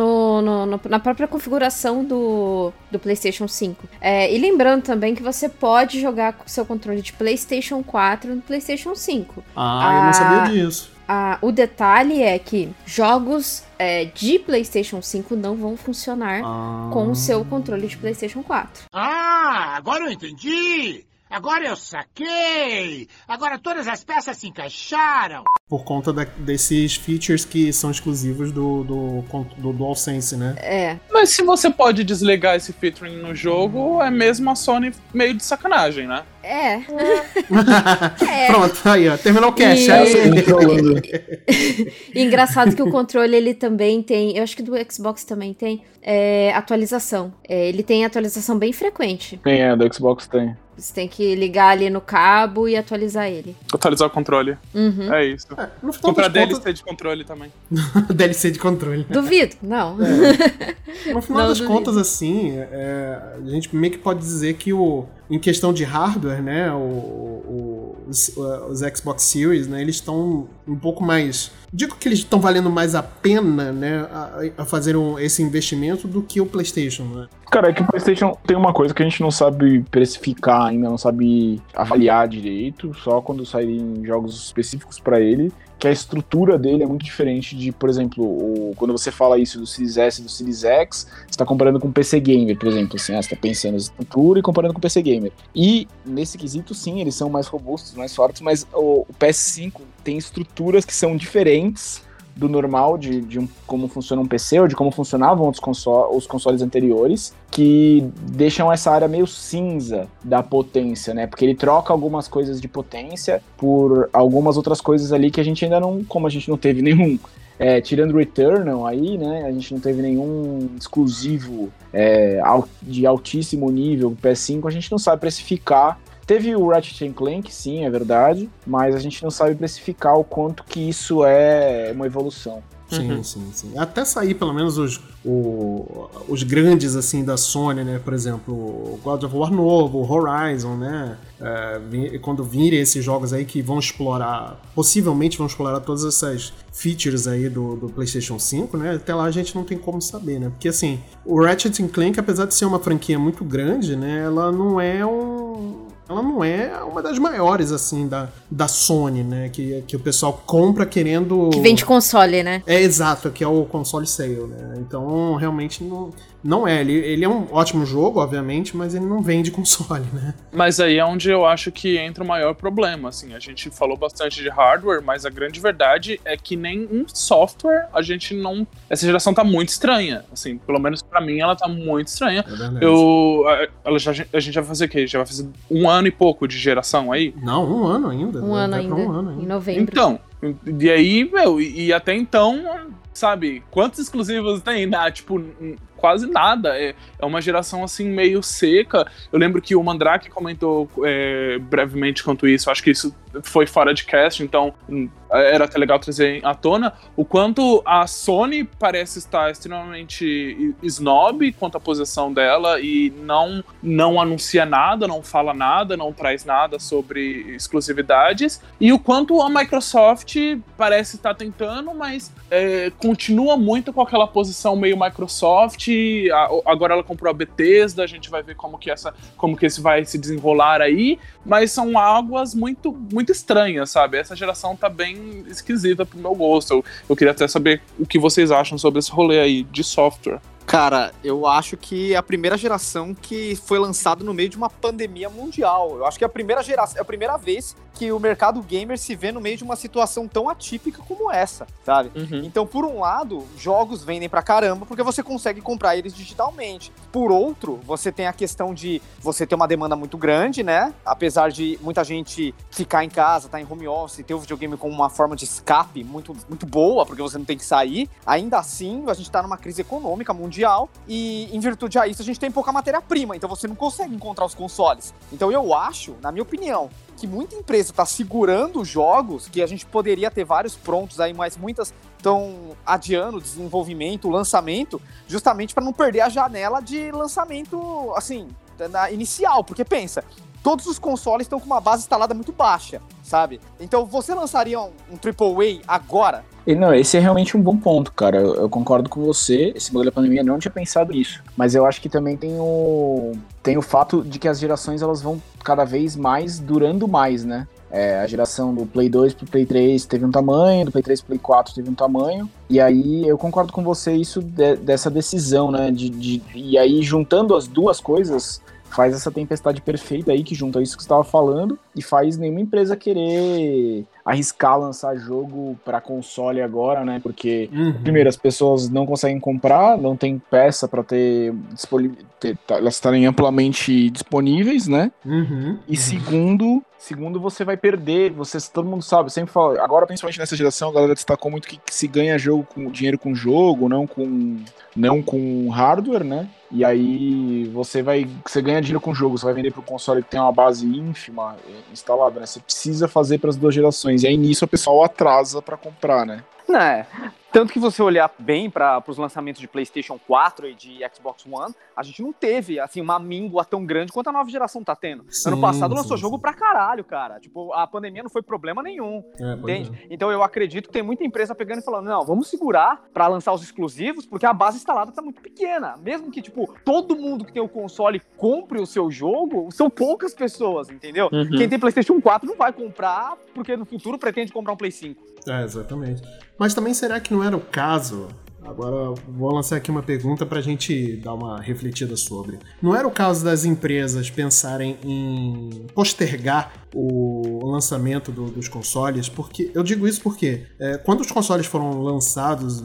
na própria configuração do PlayStation 5. E lembrando também que você pode jogar com seu controle de PlayStation 4 no PlayStation 5. Eu não sabia disso. O detalhe é que jogos de PlayStation 5 não vão funcionar com o seu controle de PlayStation 4. Ah, agora eu entendi! Agora eu saquei! Agora todas as peças se encaixaram! Por conta desses features que são exclusivos do DualSense, né? É. Mas se você pode desligar esse featuring no jogo, é mesmo a Sony meio de sacanagem, né? É. Pronto, aí ó, terminou o cast. Engraçado que o controle, ele também tem, eu acho que do Xbox também tem, atualização. Ele tem atualização bem frequente. Tem, do Xbox tem. Você tem que ligar ali no cabo e atualizar ele. Atualizar o controle. Uhum. É isso. Comprar DLC de controle também. DLC de controle. Duvido, não. No final das contas, assim, a gente meio que pode dizer que em questão de hardware, né, os Xbox Series, né, eles estão um pouco mais... Digo que eles estão valendo mais a pena, né, a fazer esse investimento do que o PlayStation, né? Cara, é que o PlayStation tem uma coisa que a gente não sabe precificar ainda, não sabe avaliar direito, só quando saírem jogos específicos pra ele, que a estrutura dele é muito diferente de, por exemplo, quando você fala isso do Series S e do Series X, você tá comparando com o PC Gamer, por exemplo, assim, você tá pensando na estrutura e comparando com o PC Gamer. E, nesse quesito, sim, eles são mais robustos, mais fortes, mas o PS5 tem estruturas que são diferentes do normal, de como funciona um PC, ou de como funcionavam os consoles anteriores, que deixam essa área meio cinza da potência, né? Porque ele troca algumas coisas de potência por algumas outras coisas ali que a gente ainda não... Como a gente não teve nenhum... tirando Returnal aí, né? A gente não teve nenhum exclusivo de altíssimo nível PS5, a gente não sabe precificar. Teve o Ratchet and Clank, sim, é verdade, mas a gente não sabe precificar o quanto que isso é uma evolução. Sim, uhum. Sim. Até sair, pelo menos, os grandes, assim, da Sony, né? Por exemplo, o God of War novo, o Horizon, né? Quando virem esses jogos aí que vão explorar, possivelmente vão explorar todas essas features aí do PlayStation 5, né? Até lá a gente não tem como saber, né? Porque, assim, o Ratchet and Clank, apesar de ser uma franquia muito grande, né? Ela não é uma das maiores, assim, da Sony, né? Que o pessoal compra querendo... Que vende console, né? É, exato, que é o console sale, né? Então, realmente, não é. Ele é um ótimo jogo, obviamente, mas ele não vende console, né? Mas aí é onde eu acho que entra o maior problema, assim. A gente falou bastante de hardware, mas a grande verdade é que nem um software a gente não... Essa geração tá muito estranha, assim. Pelo menos pra mim, ela tá muito estranha. É verdade. A gente já vai fazer o quê? Já vai fazer um ano e pouco de geração aí? Não, um ano ainda. Um ano ainda. Em novembro. Então, e aí, meu, e até então, sabe, quantos exclusivos tem? Ah, tipo, quase nada. É uma geração, assim, meio seca. Eu lembro que o Mandrake comentou brevemente quanto isso. Acho que isso foi fora de cast, então era até legal trazer à tona o quanto a Sony parece estar extremamente snob quanto à posição dela e não anuncia nada, não fala nada, não traz nada sobre exclusividades, e o quanto a Microsoft parece estar tentando, mas continua muito com aquela posição meio Microsoft. Agora ela comprou a Bethesda, a gente vai ver como que esse vai se desenrolar aí, mas são águas muito, muito estranhas, sabe? Essa geração tá bem esquisita pro meu gosto. Eu queria até saber o que vocês acham sobre esse rolê aí de software. Cara, eu acho que é a primeira geração que foi lançada no meio de uma pandemia mundial. Eu acho que é a primeira vez que o mercado gamer se vê no meio de uma situação tão atípica como essa, sabe? Uhum. Então, por um lado, jogos vendem pra caramba porque você consegue comprar eles digitalmente. Por outro, você tem a questão de você ter uma demanda muito grande, né? Apesar de muita gente ficar em casa, tá em home office, ter o videogame como uma forma de escape muito, muito boa, porque você não tem que sair. Ainda assim, a gente tá numa crise econômica mundial. E em virtude a isso a gente tem pouca matéria-prima, então você não consegue encontrar os consoles. Então eu acho, na minha opinião, que muita empresa tá segurando jogos que a gente poderia ter vários prontos aí, mas muitas estão adiando o desenvolvimento, o lançamento, justamente para não perder a janela de lançamento, assim, inicial, porque pensa, todos os consoles estão com uma base instalada muito baixa, sabe? Então você lançaria um AAA agora? Não, esse é realmente um bom ponto, cara. Eu concordo com você, esse modelo da pandemia, eu não tinha pensado nisso. Mas eu acho que também tem o fato de que as gerações elas vão cada vez mais durando mais, né? A geração do Play 2 pro Play 3 teve um tamanho, do Play 3 pro Play 4 teve um tamanho, e aí eu concordo com você isso dessa decisão, né, e aí juntando as duas coisas, faz essa tempestade perfeita aí, que junta isso que você estava falando, e faz nenhuma empresa querer arriscar lançar jogo para console agora, né, porque, primeiro, as pessoas não conseguem comprar, não tem peça para ter elas estarem amplamente disponíveis, né, e segundo, você vai perder, todo mundo sabe, sempre fala, agora principalmente nessa geração, a galera destacou muito que se ganha jogo com dinheiro com jogo, não com hardware, né, e aí você ganha dinheiro com jogo, você vai vender pro console que tem uma base ínfima instalada, né, você precisa fazer para as duas gerações, e aí nisso o pessoal atrasa para comprar, né. É. Tanto que você olhar bem para os lançamentos de PlayStation 4 e de Xbox One, a gente não teve, assim, uma míngua tão grande quanto a nova geração tá tendo. Ano passado lançou jogo pra caralho, cara. Tipo, a pandemia não foi problema nenhum, entende? É. Então eu acredito que tem muita empresa pegando e falando, não, vamos segurar pra lançar os exclusivos, porque a base instalada tá muito pequena. Mesmo que, tipo, todo mundo que tem o console compre o seu jogo, são poucas pessoas, entendeu? Uhum. Quem tem PlayStation 4 não vai comprar, porque no futuro pretende comprar um Play 5. Exatamente. Mas também será que não era o caso? Agora vou lançar aqui uma pergunta pra gente dar uma refletida sobre. Não era o caso das empresas pensarem em postergar o lançamento dos consoles? Porque eu digo isso porque quando os consoles foram lançados,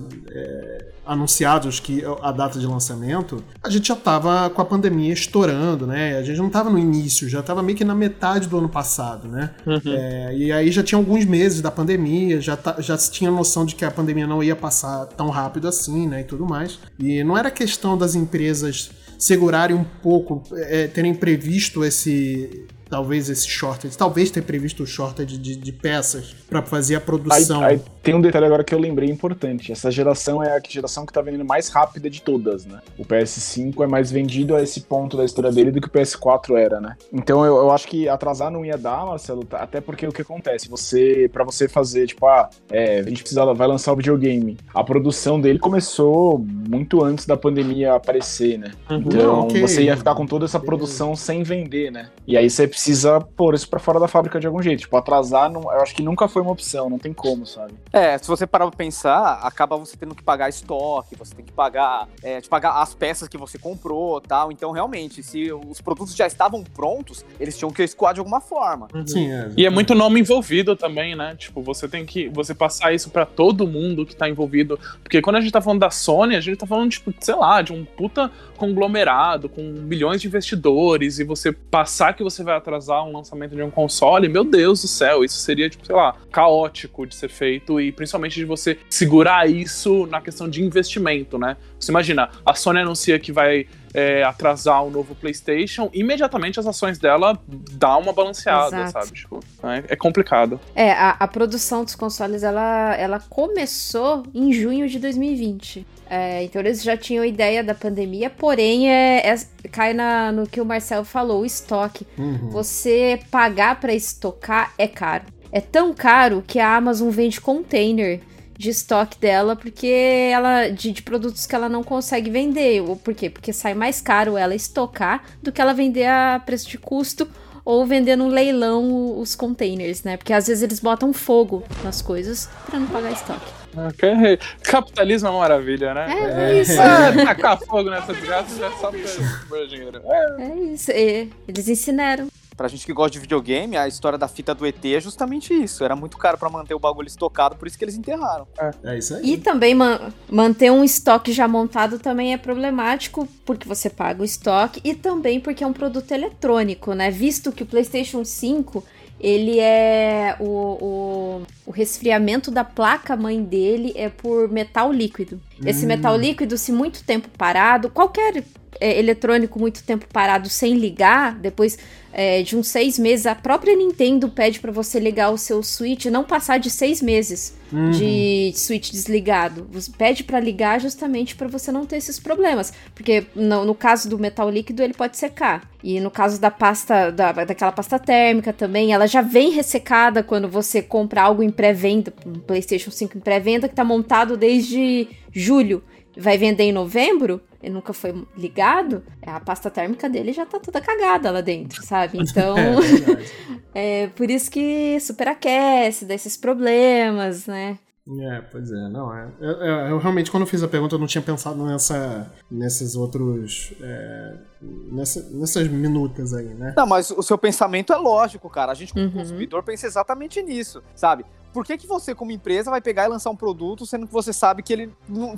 anunciados que a data de lançamento, a gente já tava com a pandemia estourando, né? A gente não tava no início, já tava meio que na metade do ano passado, né? E aí já tinha alguns meses da pandemia, já se tinha noção de que a pandemia não ia passar tão rápido assim, né? E tudo mais. E não era questão das empresas segurarem um pouco, terem previsto talvez ter previsto o shortage de peças para fazer a produção. Aí, tem um detalhe agora que eu lembrei importante. Essa geração é a geração que tá vendendo mais rápida de todas, né? O PS5 é mais vendido a esse ponto da história dele do que o PS4 era, né? Então eu acho que atrasar não ia dar, Marcelo, até porque o que acontece? Pra você fazer, tipo, a gente vai lançar o videogame. A produção dele começou muito antes da pandemia aparecer, né? Então você ia ficar com toda essa produção sem vender, né? E aí você precisa pôr isso pra fora da fábrica de algum jeito. Tipo, atrasar, eu acho que nunca foi uma opção, não tem como, sabe? Se você parar pra pensar, acaba você tendo que pagar estoque, você tem que pagar as peças que você comprou, tal. Então, realmente, se os produtos já estavam prontos, eles tinham que escoar de alguma forma. Sim, e é muito nome envolvido também, né? Tipo, você tem que passar isso pra todo mundo que tá envolvido, porque quando a gente tá falando da Sony, a gente tá falando, tipo, sei lá, de um puta conglomerado, com milhões de investidores, e você passar que você vai atrasar um lançamento de um console, meu Deus do céu, isso seria, tipo, sei lá, caótico de ser feito, e principalmente de você segurar isso na questão de investimento, né? Você imagina, a Sony anuncia que vai atrasar o novo PlayStation, imediatamente as ações dela dá uma balanceada, exato, sabe? Tipo, é complicado. A produção dos consoles, ela começou em junho de 2020. Então eles já tinham ideia da pandemia, porém cai no que o Marcel falou, o estoque. Você pagar pra estocar é caro. É tão caro que a Amazon vende container de estoque dela, porque ela de produtos que ela não consegue vender. Por quê? Porque sai mais caro ela estocar do que ela vender a preço de custo ou vender no leilão os containers, né? Porque às vezes eles botam fogo nas coisas pra não pagar estoque. Okay. Capitalismo é uma maravilha, né? É isso. Tacar fogo nessa desgraça é só pra dinheiro. É isso. Eles ensinaram. Pra gente que gosta de videogame, a história da fita do ET é justamente isso. Era muito caro pra manter o bagulho estocado, por isso que eles enterraram. É isso aí. E também manter um estoque já montado também é problemático, porque você paga o estoque e também porque é um produto eletrônico, né? Visto que o PlayStation 5... ele é o resfriamento da placa-mãe dele é por metal líquido. Esse metal líquido, se muito tempo parado, qualquer eletrônico muito tempo parado sem ligar, depois de uns 6 meses, a própria Nintendo pede para você ligar o seu Switch, não passar de 6 meses de Switch desligado. Pede para ligar justamente para você não ter esses problemas, porque no caso do metal líquido ele pode secar, e no caso da pasta, daquela pasta térmica também, ela já vem ressecada quando você compra algo em pré-venda, um PlayStation 5 em pré-venda que tá montado desde julho, vai vender em novembro, ele nunca foi ligado, a pasta térmica dele já tá toda cagada lá dentro, sabe? sabe? Então, é por isso que superaquece, dá esses problemas, né? É, pois é, não é. Eu realmente, quando eu fiz a pergunta, eu não tinha pensado nesses outros. Nessas minutas aí, né? Não, mas o seu pensamento é lógico, cara. A gente, como consumidor, pensa exatamente nisso, sabe? Por que que você, como empresa, vai pegar e lançar um produto sendo que você sabe que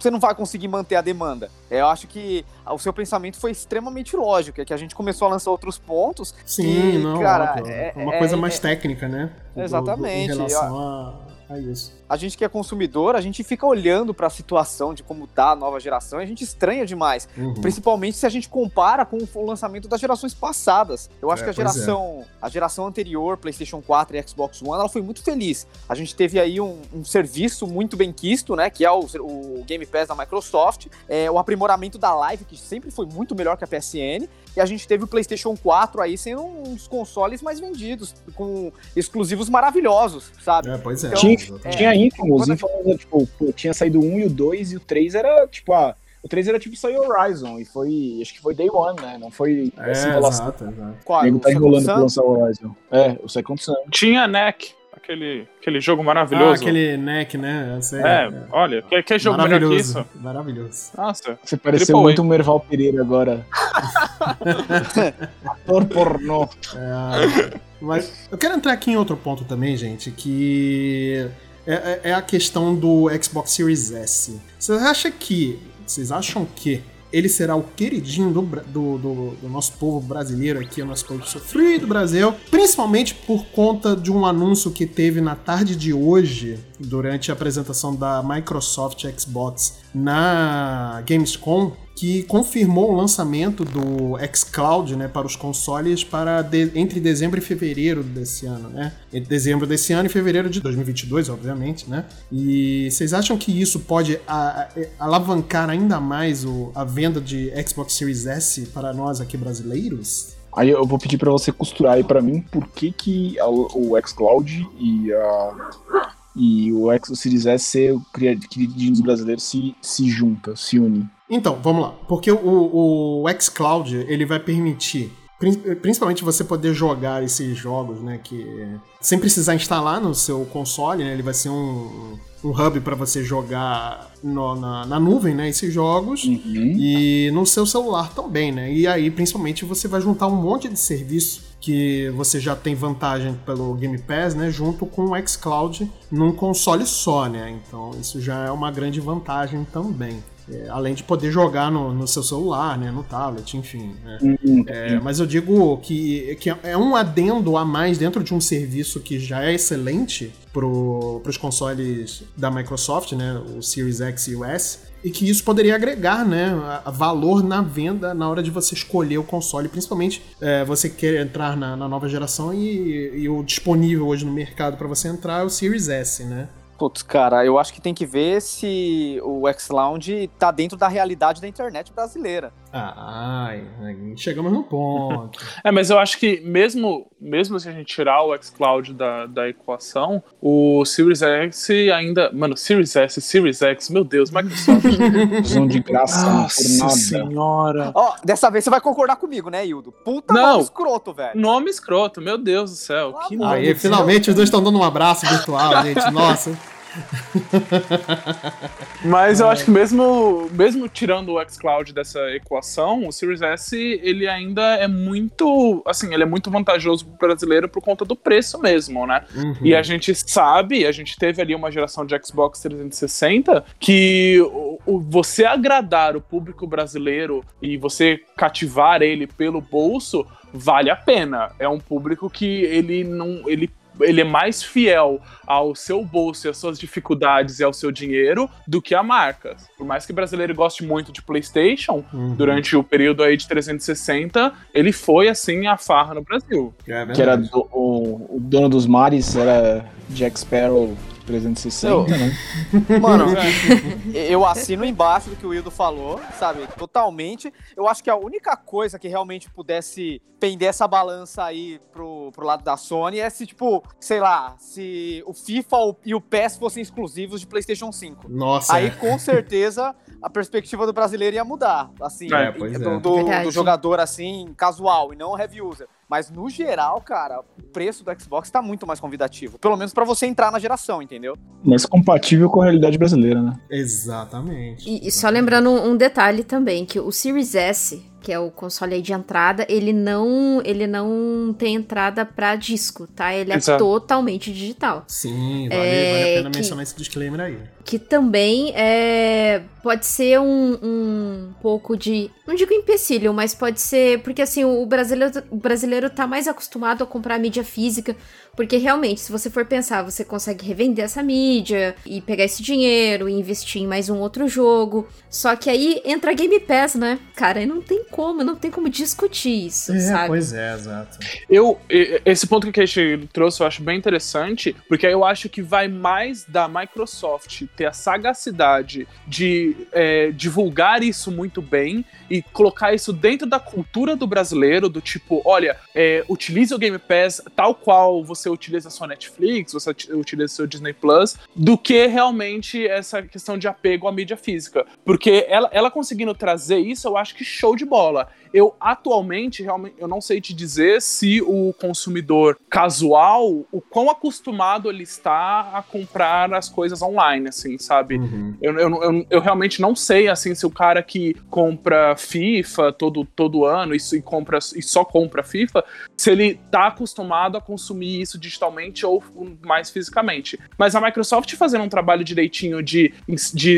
você não vai conseguir manter a demanda? Eu acho que o seu pensamento foi extremamente lógico. É que a gente começou a lançar outros pontos. Sim, e, não, cara, uma coisa mais técnica, né? Exatamente. Em relação a isso. A gente que é consumidor, a gente fica olhando pra situação de como tá a nova geração e a gente estranha demais. Principalmente se a gente compara com o lançamento das gerações passadas. Eu acho que a geração anterior, PlayStation 4 e Xbox One, ela foi muito feliz. A gente teve aí um serviço muito bem quisto, né, que é o Game Pass da Microsoft, o aprimoramento da Live, que sempre foi muito melhor que a PSN, e a gente teve o PlayStation 4 aí sendo um dos consoles mais vendidos, com exclusivos maravilhosos, sabe? É, pois é. Então, tinha Infamous, tinha saído o 1 e o 2, e o 3 era, tipo, o 3 era tipo só em Horizon, e foi, acho que foi Day One, né? Não foi essa enrolação. Exato. Qual? O tá enrolando pra lançar o Horizon. É, o Second Sun. Tinha NEC, aquele jogo maravilhoso. Ah, aquele NEC, né? Olha, que jogo melhor que isso? Maravilhoso. Nossa. Você pareceu muito o Merval Pereira agora. Ator pornô. Mas eu quero entrar aqui em outro ponto também, gente, que é a questão do Xbox Series S. Vocês acham que ele será o queridinho do nosso povo brasileiro aqui, o nosso povo sofrido Brasil, principalmente por conta de um anúncio que teve na tarde de hoje, durante a apresentação da Microsoft Xbox na Gamescom, que confirmou o lançamento do xCloud, né, para os consoles entre dezembro e fevereiro desse ano, né? Entre dezembro desse ano e fevereiro de 2022, obviamente, né? E vocês acham que isso pode alavancar ainda mais a venda de Xbox Series S para nós aqui brasileiros? Aí eu vou pedir para você costurar aí para mim por que o xCloud e o Series S ser o queridinho dos brasileiros se junta, se une. Então, vamos lá. Porque o xCloud, ele vai permitir, principalmente, você poder jogar esses jogos, né, que sem precisar instalar no seu console, né, ele vai ser um hub para você jogar na nuvem, né, esses jogos, e no seu celular também, né, e aí, principalmente, você vai juntar um monte de serviço que você já tem vantagem pelo Game Pass, né, junto com o xCloud num console só, né, então isso já é uma grande vantagem também. Além de poder jogar no seu celular, né, no tablet, enfim. Né? Mas eu digo que é um adendo a mais dentro de um serviço que já é excelente para os consoles da Microsoft, né, o Series X e o S, e que isso poderia agregar, né, valor na venda na hora de você escolher o console, principalmente você quer entrar na nova geração e o disponível hoje no mercado para você entrar é o Series S, né? Putz, cara, eu acho que tem que ver se o xCloud tá dentro da realidade da internet brasileira. Chegamos no ponto. Mas eu acho que mesmo se a gente tirar o xCloud da equação, o Series X ainda... Mano, Series S, Series X, meu Deus, Microsoft. Zão de graça. Nossa senhora. Ó, dessa vez você vai concordar comigo, né, Hildo? Puta nome escroto, velho. Nome escroto, meu Deus do céu. Que nome escroto. Finalmente os dois estão dando um abraço virtual, gente. Nossa. Mas eu acho que mesmo tirando o xCloud dessa equação, o Series S, ele ainda é muito, assim, ele é muito vantajoso pro brasileiro por conta do preço mesmo, né? E a gente sabe, a gente teve ali uma geração de Xbox 360 que você agradar o público brasileiro e você cativar ele pelo bolso, vale a pena. É um público que ele é mais fiel ao seu bolso e às suas dificuldades e ao seu dinheiro do que a marca. Por mais que o brasileiro goste muito de PlayStation, durante o período aí de 360, ele foi, assim, a farra no Brasil. Que era o dono dos mares, era Jack Sparrow 360, né? Mano, eu assino embaixo do que o Hildo falou, sabe? Totalmente. Eu acho que a única coisa que realmente pudesse pender essa balança aí pro lado da Sony é se, tipo, sei lá, se o FIFA e o PES fossem exclusivos de PlayStation 5. Nossa. Aí, com certeza, a perspectiva do brasileiro ia mudar, assim, do jogador, assim, casual e não heavy user. Mas, no geral, cara, o preço do Xbox tá muito mais convidativo. Pelo menos pra você entrar na geração, entendeu? Mas compatível com a realidade brasileira, né? Exatamente. E só lembrando um detalhe também, que o Series S, que é o console aí de entrada, ele não tem entrada pra disco, tá? Ele é totalmente digital. Sim, vale a pena mencionar esse disclaimer aí. Que também pode ser um pouco de... Não digo empecilho, mas pode ser... Porque, assim, o brasileiro tá mais acostumado a comprar mídia física. Porque, realmente, se você for pensar, você consegue revender essa mídia e pegar esse dinheiro e investir em mais um outro jogo. Só que aí entra Game Pass, né? Cara, não tem como discutir isso, sabe? Pois é, exato. Esse ponto que o Kate trouxe eu acho bem interessante, porque aí eu acho que vai mais da Microsoft ter a sagacidade de divulgar isso muito bem e colocar isso dentro da cultura do brasileiro, do tipo, olha, utilize o Game Pass tal qual você utiliza a sua Netflix, você utiliza o seu Disney Plus, do que realmente essa questão de apego à mídia física. Porque ela conseguindo trazer isso, eu acho que show de bola. Eu atualmente, realmente, eu não sei te dizer se o consumidor casual, o quão acostumado ele está a comprar as coisas online, assim, sabe? Uhum. Eu realmente não sei, assim, se o cara que compra FIFA todo ano e só compra FIFA, se ele tá acostumado a consumir isso digitalmente ou mais fisicamente. Mas a Microsoft fazendo um trabalho direitinho de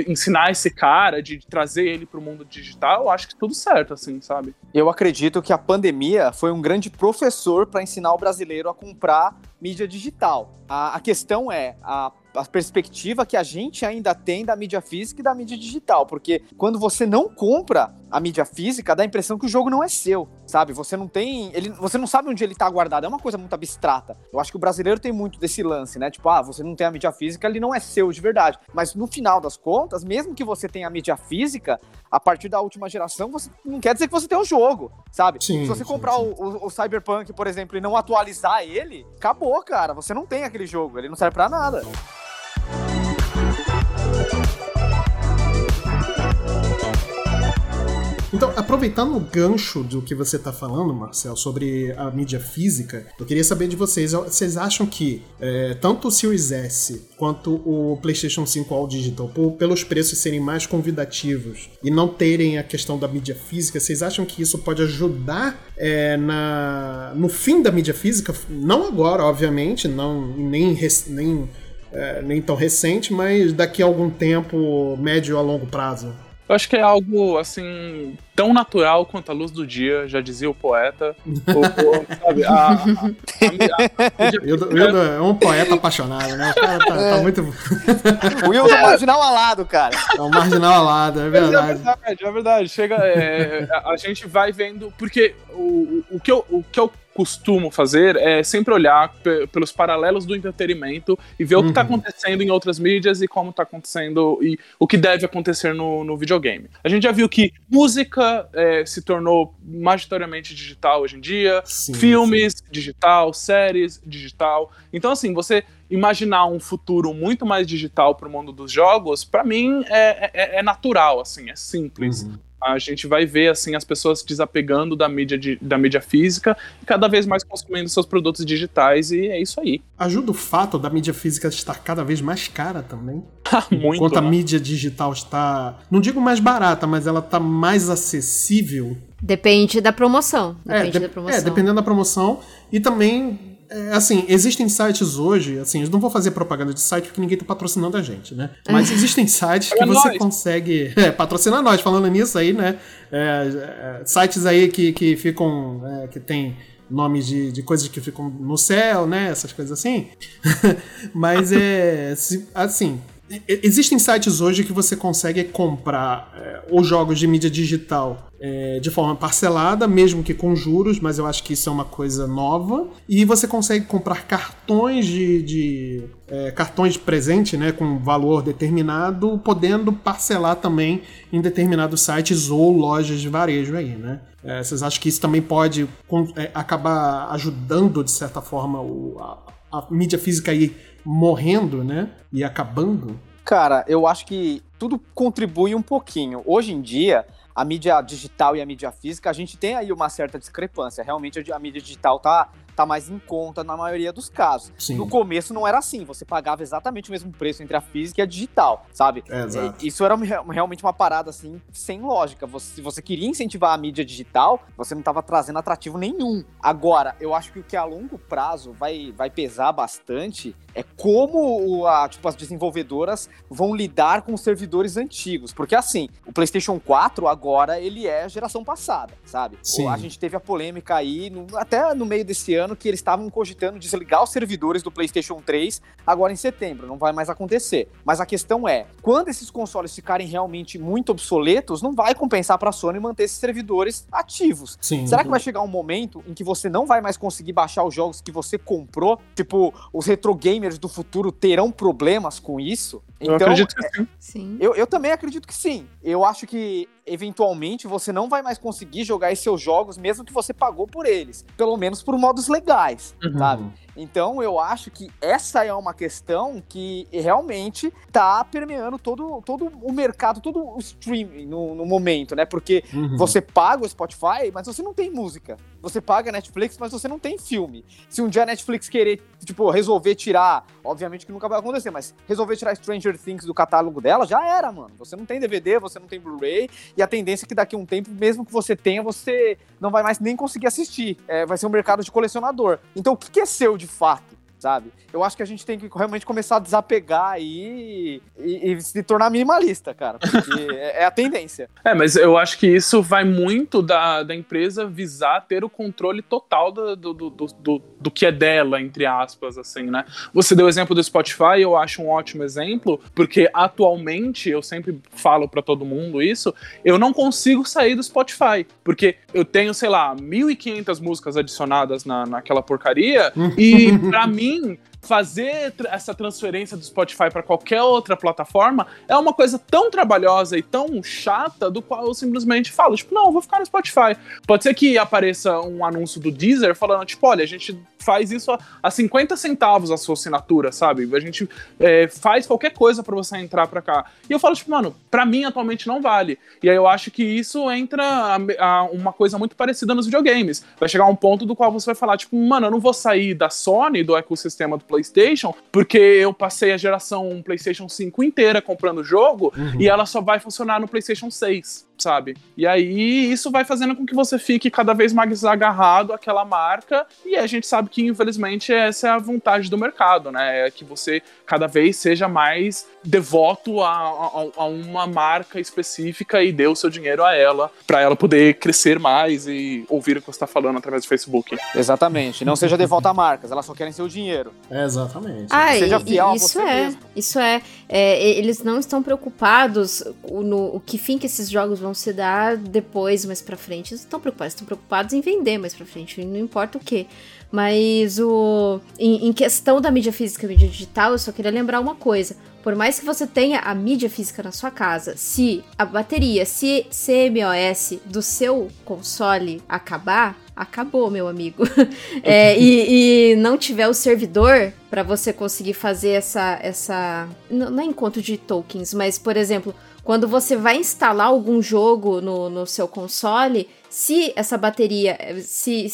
ensinar esse cara, de trazer ele pro mundo digital, eu acho que tudo certo, assim, sabe? Eu acredito que a pandemia foi um grande professor para ensinar o brasileiro a comprar mídia digital. A questão é a perspectiva que a gente ainda tem da mídia física e da mídia digital, porque quando você não compra a mídia física, dá a impressão que o jogo não é seu, sabe? Você não tem... você não sabe onde ele tá guardado, é uma coisa muito abstrata. Eu acho que o brasileiro tem muito desse lance, né? Tipo, você não tem a mídia física, ele não é seu de verdade. Mas no final das contas, mesmo que você tenha a mídia física, a partir da última geração, você não quer dizer que você tem o jogo, sabe? Sim, se você comprar o Cyberpunk, por exemplo, e não atualizar ele, acabou, cara. Você não tem aquele jogo, ele não serve pra nada. Então, aproveitando o gancho do que você está falando, Marcel, sobre a mídia física, eu queria saber de vocês. Vocês acham que tanto o Series S quanto o PlayStation 5 All Digital, pelos preços serem mais convidativos e não terem a questão da mídia física, vocês acham que isso pode ajudar no fim da mídia física? Não agora, obviamente, nem tão recente, mas daqui a algum tempo, médio a longo prazo. Eu acho que é algo, assim, tão natural quanto a luz do dia, já dizia o poeta. Sabe? Hildo é um poeta apaixonado, né? O cara tá muito... O Hildo é um marginal alado, cara. É um marginal alado, é verdade. É verdade. Chega, a gente vai vendo... Porque o que eu costumo fazer é sempre olhar pelos paralelos do entretenimento e ver o que tá acontecendo em outras mídias e como tá acontecendo e o que deve acontecer no videogame. A gente já viu que música se tornou majoritariamente digital hoje em dia, filmes digital, séries digital. Então, assim, você imaginar um futuro muito mais digital pro mundo dos jogos, pra mim é natural, assim, é simples. A gente vai ver, assim, as pessoas desapegando da mídia física e cada vez mais consumindo seus produtos digitais, e é isso aí. Ajuda o fato da mídia física estar cada vez mais cara também? Muito, enquanto a mídia digital está, não digo mais barata, mas ela está mais acessível. Depende da promoção. Dependendo da promoção. E também... assim, existem sites hoje, assim, eu não vou fazer propaganda de site porque ninguém tá patrocinando a gente, né? Mas existem sites que você consegue patrocinar nós, falando nisso aí, né? Sites aí que ficam, que tem nomes de coisas que ficam no céu, né? Essas coisas assim. Mas assim, existem sites hoje que você consegue comprar os jogos de mídia digital de forma parcelada, mesmo que com juros, mas eu acho que isso é uma coisa nova. E você consegue comprar cartões cartões de presente, né, com valor determinado, podendo parcelar também em determinados sites ou lojas de varejo aí, né? Vocês acham que isso também pode acabar ajudando, de certa forma, a mídia física aí morrendo, né? E acabando? Cara, eu acho que tudo contribui um pouquinho. Hoje em dia, a mídia digital e a mídia física, a gente tem aí uma certa discrepância. Realmente a mídia digital tá mais em conta na maioria dos casos. Sim. No começo não era assim, você pagava exatamente o mesmo preço entre a física e a digital, sabe? Exato. Isso era realmente uma parada assim, sem lógica. Se você queria incentivar a mídia digital, você não estava trazendo atrativo nenhum. Agora, eu acho que o que a longo prazo vai pesar bastante é como as desenvolvedoras vão lidar com os servidores antigos. Porque assim, o PlayStation 4 agora, ele é geração passada, sabe? Sim. A gente teve a polêmica aí, até no meio desse ano, que eles estavam cogitando desligar os servidores do PlayStation 3 agora em setembro. Não vai mais acontecer. Mas a questão é, quando esses consoles ficarem realmente muito obsoletos, não vai compensar para a Sony manter esses servidores ativos. Sim. Será que vai chegar um momento em que você não vai mais conseguir baixar os jogos que você comprou? Tipo, os retro gamers do futuro terão problemas com isso? Então, eu acredito que sim. Sim. Eu também acredito que sim. Eu acho que eventualmente você não vai mais conseguir jogar esses seus jogos, mesmo que você pagou por eles, pelo menos por modos legais, sabe? Então eu acho que essa é uma questão que realmente tá permeando todo o mercado, todo o streaming no momento, né? Porque você paga o Spotify, mas você não tem música. Você paga a Netflix, mas você não tem filme. Se um dia a Netflix querer, resolver tirar, obviamente que nunca vai acontecer, mas resolver tirar Stranger Things do catálogo dela, já era, mano. Você não tem DVD, você não tem Blu-ray, e a tendência é que daqui a um tempo, mesmo que você tenha, você não vai mais nem conseguir assistir. Vai ser um mercado de colecionador. Então o que é seu de fato, sabe? Eu acho que a gente tem que realmente começar a desapegar aí e se tornar minimalista, cara, porque é a tendência. Mas eu acho que isso vai muito da empresa visar ter o controle total do que é dela, entre aspas, assim, né? Você deu o exemplo do Spotify, eu acho um ótimo exemplo, porque atualmente, eu sempre falo pra todo mundo isso, eu não consigo sair do Spotify, porque eu tenho, 1.500 músicas adicionadas naquela porcaria, e pra mim, fazer essa transferência do Spotify para qualquer outra plataforma é uma coisa tão trabalhosa e tão chata do qual eu simplesmente falo, não, eu vou ficar no Spotify. Pode ser que apareça um anúncio do Deezer falando, olha, a gente faz isso a 50 centavos a sua assinatura, sabe? A gente faz qualquer coisa para você entrar para cá. E eu falo, pra mim atualmente não vale. E aí eu acho que isso entra uma coisa muito parecida nos videogames. Vai chegar um ponto do qual você vai falar, eu não vou sair da Sony, do ecossistema do PlayStation, porque eu passei a geração PlayStation 5 inteira comprando o jogo, e ela só vai funcionar no PlayStation 6, sabe? E aí isso vai fazendo com que você fique cada vez mais agarrado àquela marca, e a gente sabe que infelizmente essa é a vontade do mercado, né? É que você cada vez seja mais devoto a uma marca específica e dê o seu dinheiro a ela, pra ela poder crescer mais e ouvir o que você tá falando através do Facebook. Exatamente. Não seja devoto a marcas, elas só querem seu dinheiro. Exatamente. Seja fiel a você mesmo. Isso é. Eles não estão preocupados no que fim que esses jogos vão se dar depois, mais pra frente. Eles estão preocupados em vender mais pra frente, não importa o quê. Mas em questão da mídia física e mídia digital, eu só queria lembrar uma coisa. Por mais que você tenha a mídia física na sua casa, se a bateria, se CMOS do seu console acabar, acabou, meu amigo. E não tiver o servidor para você conseguir fazer essa... Não é encontro de tokens, mas, por exemplo, quando você vai instalar algum jogo no seu console, se essa bateria... Se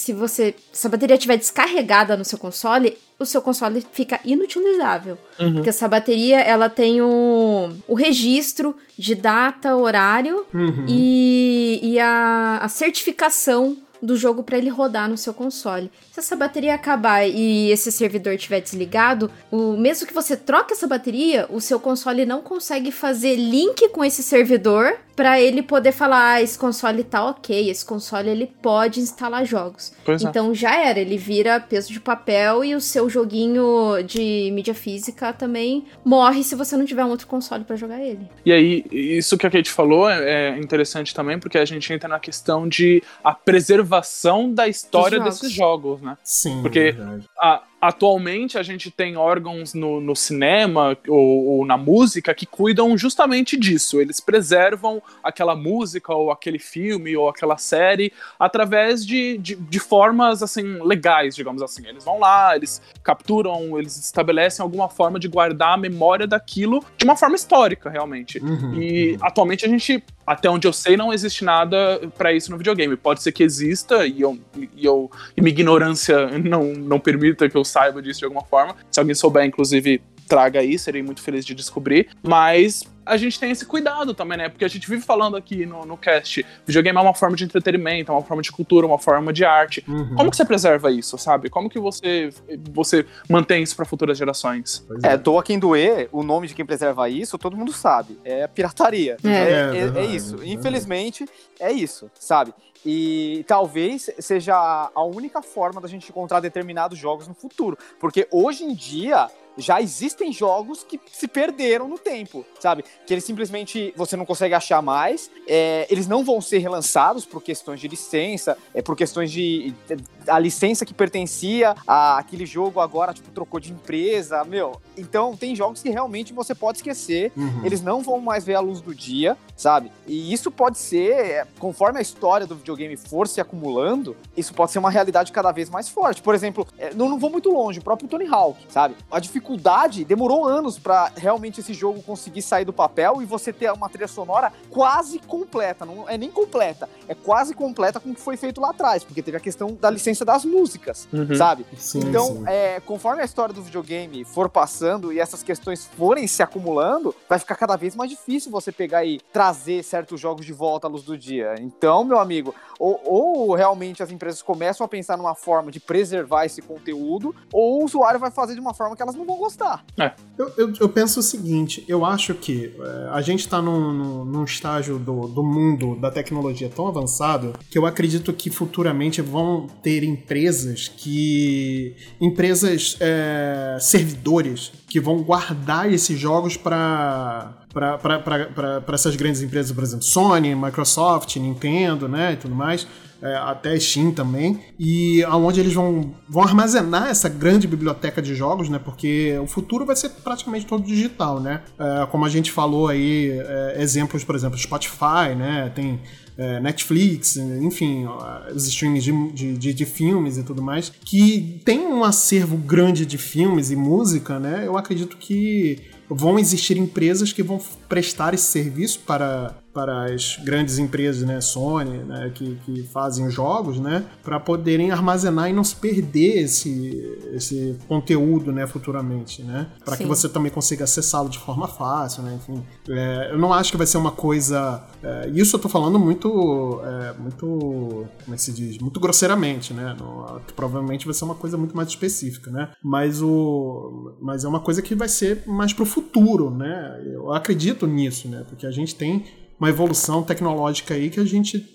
a bateria estiver descarregada no seu console, o seu console fica inutilizável. Porque essa bateria, ela tem o registro de data, horário e a certificação do jogo para ele rodar no seu console. Se essa bateria acabar e esse servidor estiver desligado, mesmo que você troque essa bateria, o seu console não consegue fazer link com esse servidor para ele poder falar, esse console tá ok, esse console ele pode instalar jogos. Pois então já era, ele vira peso de papel e o seu joguinho de mídia física também morre se você não tiver um outro console para jogar ele. E aí, isso que a Kate falou é interessante também, porque a gente entra na questão de a preservação da história desses jogos, né? Sim, porque atualmente a gente tem órgãos no cinema ou na música que cuidam justamente disso. Eles preservam aquela música ou aquele filme ou aquela série através de formas assim, legais, digamos assim. Eles vão lá, eles capturam, eles estabelecem alguma forma de guardar a memória daquilo de uma forma histórica, realmente. Atualmente a gente Até onde eu sei, não existe nada pra isso no videogame. Pode ser que exista e minha ignorância não permita que eu saiba disso de alguma forma. Se alguém souber, inclusive, traga aí, serei muito feliz de descobrir. Mas a gente tem esse cuidado também, né? Porque a gente vive falando aqui no cast, videogame é uma forma de entretenimento, é uma forma de cultura, uma forma de arte. Uhum. Como que você preserva isso, sabe? Como que você mantém isso pra futuras gerações? Doa quem doer, o nome de quem preserva isso, todo mundo sabe. É a pirataria. É isso. Infelizmente, é isso, sabe? E talvez seja a única forma da gente encontrar determinados jogos no futuro. Porque hoje em dia já existem jogos que se perderam no tempo, sabe? Que eles simplesmente você não consegue achar mais, eles não vão ser relançados por questões de licença, por questões de... A licença que pertencia àquele jogo agora, tipo, trocou de empresa, meu. Então, tem jogos que realmente você pode esquecer, eles não vão mais ver a luz do dia, sabe? E isso pode ser, conforme a história do videogame for se acumulando, isso pode ser uma realidade cada vez mais forte. Por exemplo, não vou muito longe, o próprio Tony Hawk, sabe? A dificuldade demorou anos pra realmente esse jogo conseguir sair do papel e você ter uma trilha sonora quase completa, não é nem completa, é quase completa com o que foi feito lá atrás, porque teve a questão da licença das músicas, sabe? Sim, então, conforme a história do videogame for passando e essas questões forem se acumulando, vai ficar cada vez mais difícil você pegar e trazer certos jogos de volta à luz do dia. Então, meu amigo, ou realmente as empresas começam a pensar numa forma de preservar esse conteúdo, ou o usuário vai fazer de uma forma que elas não vão gostar. Eu penso o seguinte, eu acho que a gente tá num estágio do mundo da tecnologia tão avançado que eu acredito que futuramente vão ter servidores que vão guardar esses jogos para essas grandes empresas, por exemplo, Sony, Microsoft, Nintendo, né, e tudo mais, até Steam também, e aonde eles vão armazenar essa grande biblioteca de jogos, né, porque o futuro vai ser praticamente todo digital, né, como a gente falou aí, exemplos, por exemplo, Spotify, né, tem Netflix, enfim, os streams de filmes e tudo mais, que tem um acervo grande de filmes e música, né? Eu acredito que vão existir empresas que vão prestar esse serviço para as grandes empresas, né, Sony, né, que fazem os jogos, né, para poderem armazenar e não se perder esse conteúdo, né, futuramente, né, para que você também consiga acessá-lo de forma fácil, né, enfim. Eu não acho que vai ser uma coisa... isso eu tô falando muito, como é que se diz? Muito grosseiramente, né, provavelmente vai ser uma coisa muito mais específica, né, mas é uma coisa que vai ser mais pro futuro, né, eu acredito nisso, né, porque a gente tem uma evolução tecnológica aí que a gente,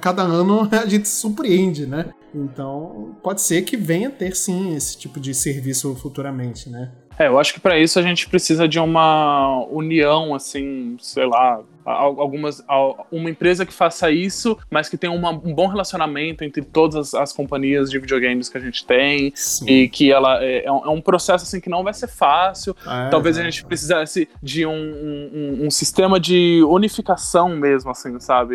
cada ano, a gente se surpreende, né? Então, pode ser que venha a ter, sim, esse tipo de serviço futuramente, né? Eu acho que para isso a gente precisa de uma união, assim, sei lá, uma empresa que faça isso, mas que tenha um bom relacionamento entre todas as companhias de videogames que a gente tem. Sim. E que ela é um processo, assim, que não vai ser fácil. Talvez a gente precisasse de um sistema de unificação mesmo, assim, sabe?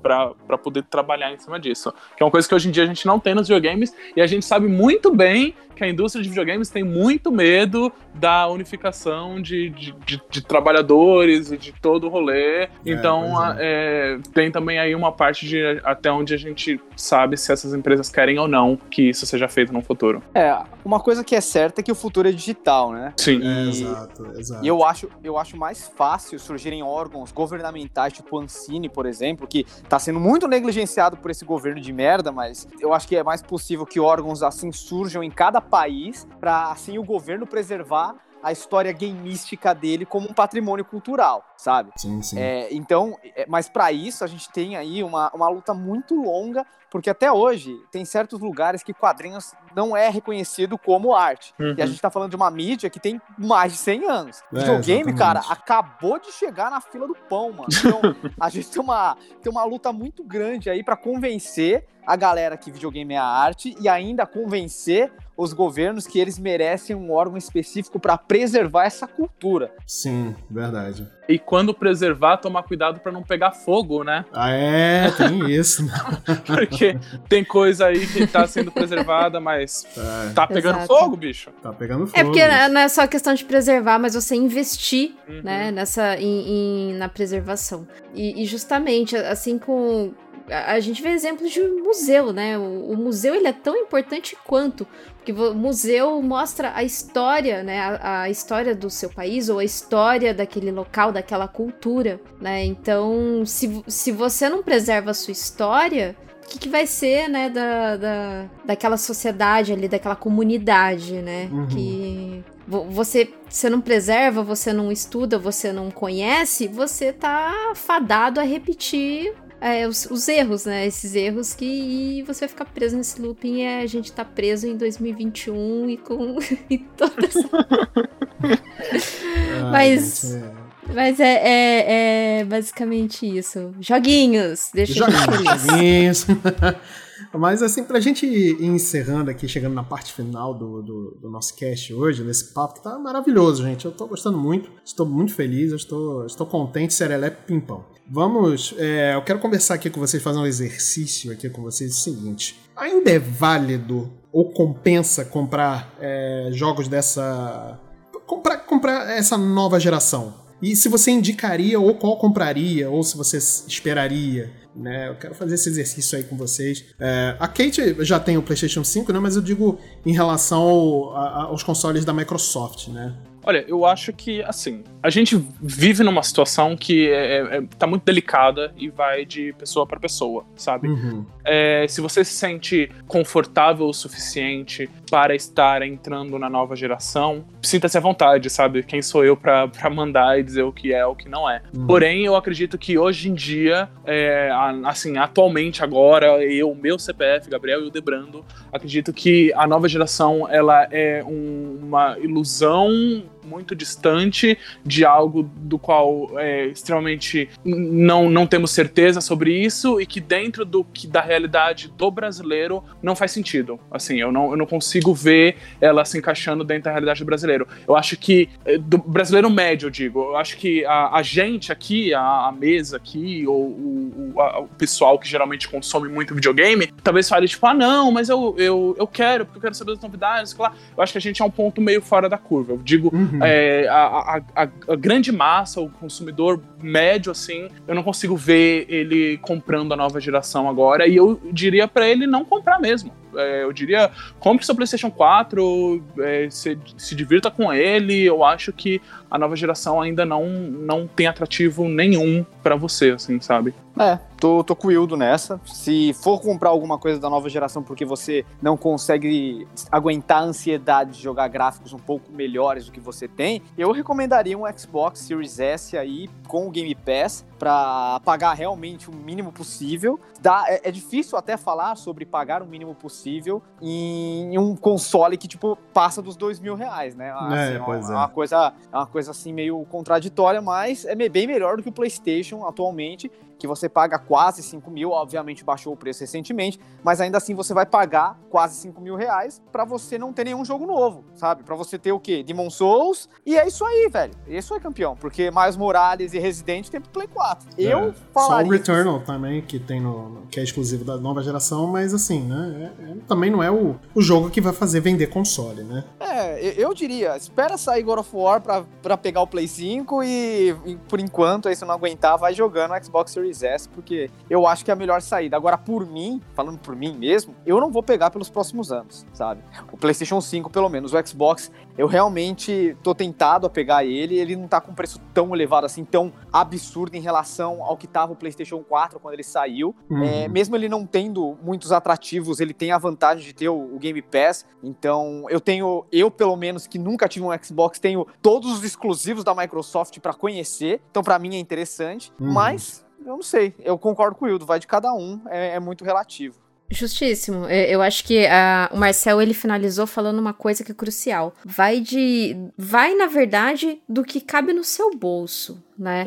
Para poder trabalhar em cima disso. Que é uma coisa que hoje em dia a gente não tem nos videogames e a gente sabe muito bem que a indústria de videogames tem muito medo da unificação de trabalhadores e de todo o rolê. Então, tem também aí uma parte de até onde a gente sabe se essas empresas querem ou não que isso seja feito no futuro. Uma coisa que é certa é que o futuro é digital, né? Sim. Exato. E eu acho mais fácil surgirem órgãos governamentais, tipo Ancine, por exemplo, que tá sendo muito negligenciado por esse governo de merda, mas eu acho que é mais possível que órgãos assim surjam em cada país pra, assim, o governo preservar a história gameística dele como um patrimônio cultural, sabe? Sim. Então, mas para isso a gente tem aí uma luta muito longa, porque até hoje tem certos lugares que quadrinhos não é reconhecido como arte. Uhum. E a gente tá falando de uma mídia que tem mais de 100 anos. Videogame, cara, acabou de chegar na fila do pão, mano. Então, a gente tem uma luta muito grande aí para convencer a galera que videogame é a arte e ainda convencer os governos que eles merecem um órgão específico para preservar essa cultura. Sim, verdade. E quando preservar, tomar cuidado pra não pegar fogo, né? Ah, é, tem isso. Porque tem coisa aí que tá sendo preservada, mas tá pegando fogo, bicho. Tá pegando fogo. É porque não é só questão de preservar, mas você investir, né, nessa, na preservação. E justamente, assim com... A gente vê exemplos de museu, né? O museu, ele é tão importante quanto, porque o museu mostra a história, né? A história do seu país, ou a história daquele local, daquela cultura, né? Então, se você não preserva a sua história, o que vai ser, né, daquela sociedade ali, daquela comunidade, né? Uhum. Que... Você não preserva, você não estuda, você não conhece, você tá fadado a repetir... os erros, né? Esses erros que você vai ficar preso nesse looping e a gente tá preso em 2021 e com e toda essa... Mas é basicamente isso. Joguinhos! Deixa Joguinhos! Mas assim, pra gente ir encerrando aqui, chegando na parte final do nosso cast hoje, nesse papo que tá maravilhoso, gente. Eu tô gostando muito, estou muito feliz, eu estou contente, serelepe pimpão. Vamos, eu quero conversar aqui com vocês, fazer um exercício aqui com vocês, é o seguinte. Ainda é válido ou compensa comprar jogos dessa... Comprar essa nova geração? E se você indicaria, ou qual compraria, ou se você esperaria... Né, eu quero fazer esse exercício aí com vocês. A Kate já tem o PlayStation 5, né, mas eu digo em relação aos consoles da Microsoft, né? Olha, eu acho que, assim, a gente vive numa situação que tá muito delicada e vai de pessoa pra pessoa, sabe? Uhum. Se você se sente confortável o suficiente para estar entrando na nova geração, sinta-se à vontade, sabe? Quem sou eu pra mandar e dizer o que é, o que não é. Uhum. Porém, eu acredito que hoje em dia, assim, atualmente agora, eu, meu CPF, Gabriel e o Debrando, acredito que a nova geração, ela é uma ilusão muito distante de algo do qual extremamente não temos certeza sobre isso e que dentro da realidade do brasileiro não faz sentido. Assim, eu não consigo ver ela se encaixando dentro da realidade do brasileiro. Eu acho que, do brasileiro médio, eu digo, eu acho que a gente aqui, a mesa aqui, ou o pessoal que geralmente consome muito videogame, talvez fale tipo, ah não, mas eu quero, porque eu quero saber das novidades, claro. Eu acho que a gente é um ponto meio fora da curva. Eu digo, a grande massa, o consumidor médio, assim, eu não consigo ver ele comprando a nova geração agora, e eu diria pra ele não comprar mesmo. Eu diria, compre seu PlayStation 4, se divirta com ele. Eu acho que a nova geração ainda não tem atrativo nenhum pra você, assim, sabe? Tô com o Hildo nessa. Se for comprar alguma coisa da nova geração porque você não consegue aguentar a ansiedade de jogar gráficos um pouco melhores do que você tem, eu recomendaria um Xbox Series S aí com o Game Pass pra pagar realmente o mínimo possível. É difícil até falar sobre pagar o mínimo possível em um console que, tipo, passa dos R$2.000, né? Assim, uma coisa assim meio contraditória, mas é bem melhor do que o PlayStation atualmente, que você paga quase 5 mil, obviamente baixou o preço recentemente, mas ainda assim você vai pagar quase R$5.000 pra você não ter nenhum jogo novo, sabe? Pra você ter o quê? Demon's Souls, e é isso aí, velho. Isso é campeão, porque Miles Morales e Resident tem pro Play 4. Eu falaria... Só o Returnal também, que é exclusivo da nova geração, mas assim, né? Também não é o jogo que vai fazer vender console, né? Eu diria, espera sair God of War pra pegar o Play 5 e por enquanto, aí se não aguentar, vai jogando o Xbox Series S, porque eu acho que é a melhor saída. Agora, por mim, falando por mim mesmo, eu não vou pegar pelos próximos anos, sabe? O PlayStation 5, pelo menos. O Xbox, eu realmente tô tentado a pegar ele não tá com preço tão elevado assim, tão absurdo em relação ao que tava o PlayStation 4 quando ele saiu. Mesmo ele não tendo muitos atrativos, ele tem a vantagem de ter o Game Pass, então eu pelo menos, que nunca tive um Xbox, tenho todos os exclusivos da Microsoft pra conhecer, então pra mim é interessante, mas... Eu não sei, eu concordo com o Hildo, vai de cada um, é muito relativo. Justíssimo, eu acho que o Marcel, ele finalizou falando uma coisa que é crucial, vai na verdade do que cabe no seu bolso, né,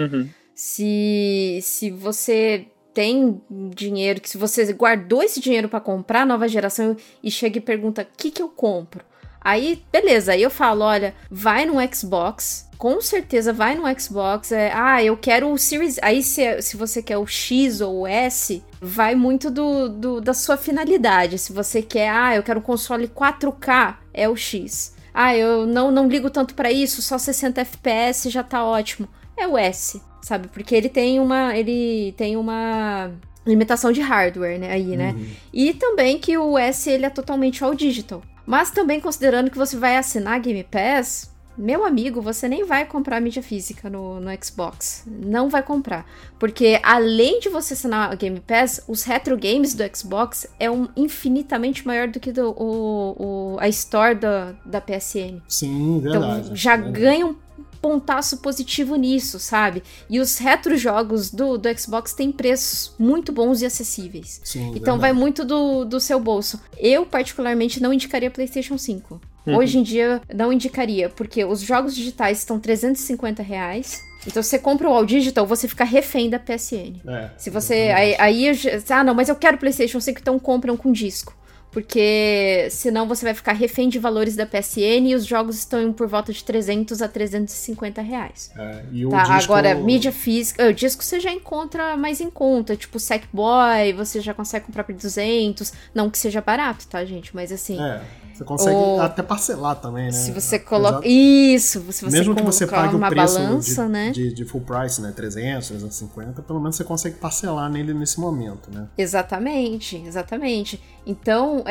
se você tem dinheiro, se você guardou esse dinheiro pra comprar a nova geração e chega e pergunta, o que eu compro? Aí, beleza, aí eu falo, olha, vai no Xbox, com certeza vai no Xbox, eu quero o Series, aí se você quer o X ou o S, vai muito da sua finalidade, se você quer, eu quero um console 4K, é o X, eu não ligo tanto pra isso, só 60 FPS já tá ótimo, é o S, sabe, porque ele tem uma limitação de hardware, né, aí, né, e também que o S, ele é totalmente all digital. Mas também considerando que você vai assinar Game Pass, meu amigo, você nem vai comprar mídia física no Xbox. Não vai comprar. Porque além de você assinar a Game Pass, os retro games do Xbox é infinitamente maior do que a Store da PSN. Sim, verdade. Então já ganha um pontaço positivo nisso, sabe? E os retrojogos do Xbox têm preços muito bons e acessíveis. Sim, então verdade. Vai muito do seu bolso. Eu, particularmente, não indicaria PlayStation 5. Hoje em dia, não indicaria, porque os jogos digitais estão R$350. Então, se você compra o All Digital, você fica refém da PSN. Se você... Aí não, mas eu quero PlayStation 5, então compram com disco. Porque senão você vai ficar refém de valores da PSN e os jogos estão por volta de R$300 a R$350. E o tá, disco... Agora, mídia física, o disco você já encontra mais em conta, tipo Sackboy, você já consegue comprar por R$200, não que seja barato, tá, gente? Mas assim... você consegue até parcelar também, né? Se você coloca... Isso, se você mesmo que você pague uma o preço balança, né? De full price, né? 300, 350, pelo menos você consegue parcelar nele nesse momento, né? Exatamente. Então,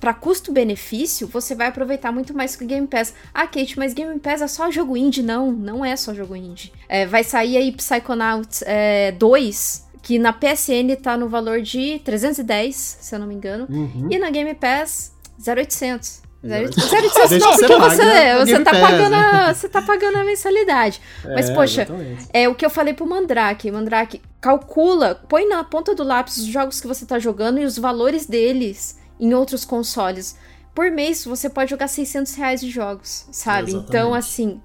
para custo-benefício, você vai aproveitar muito mais que o Game Pass. Kate, mas Game Pass é só jogo indie? Não é só jogo indie. Vai sair aí Psychonauts 2, que na PSN tá no valor de 310, se eu não me engano. E na Game Pass, 0,800. 0,800 não, porque você tá pagando a mensalidade. Mas, poxa, é o que eu falei pro Mandrake. Mandrake, calcula, põe na ponta do lápis os jogos que você tá jogando e os valores deles em outros consoles. Por mês, você pode jogar R$600 de jogos, sabe? Exatamente. Então, assim,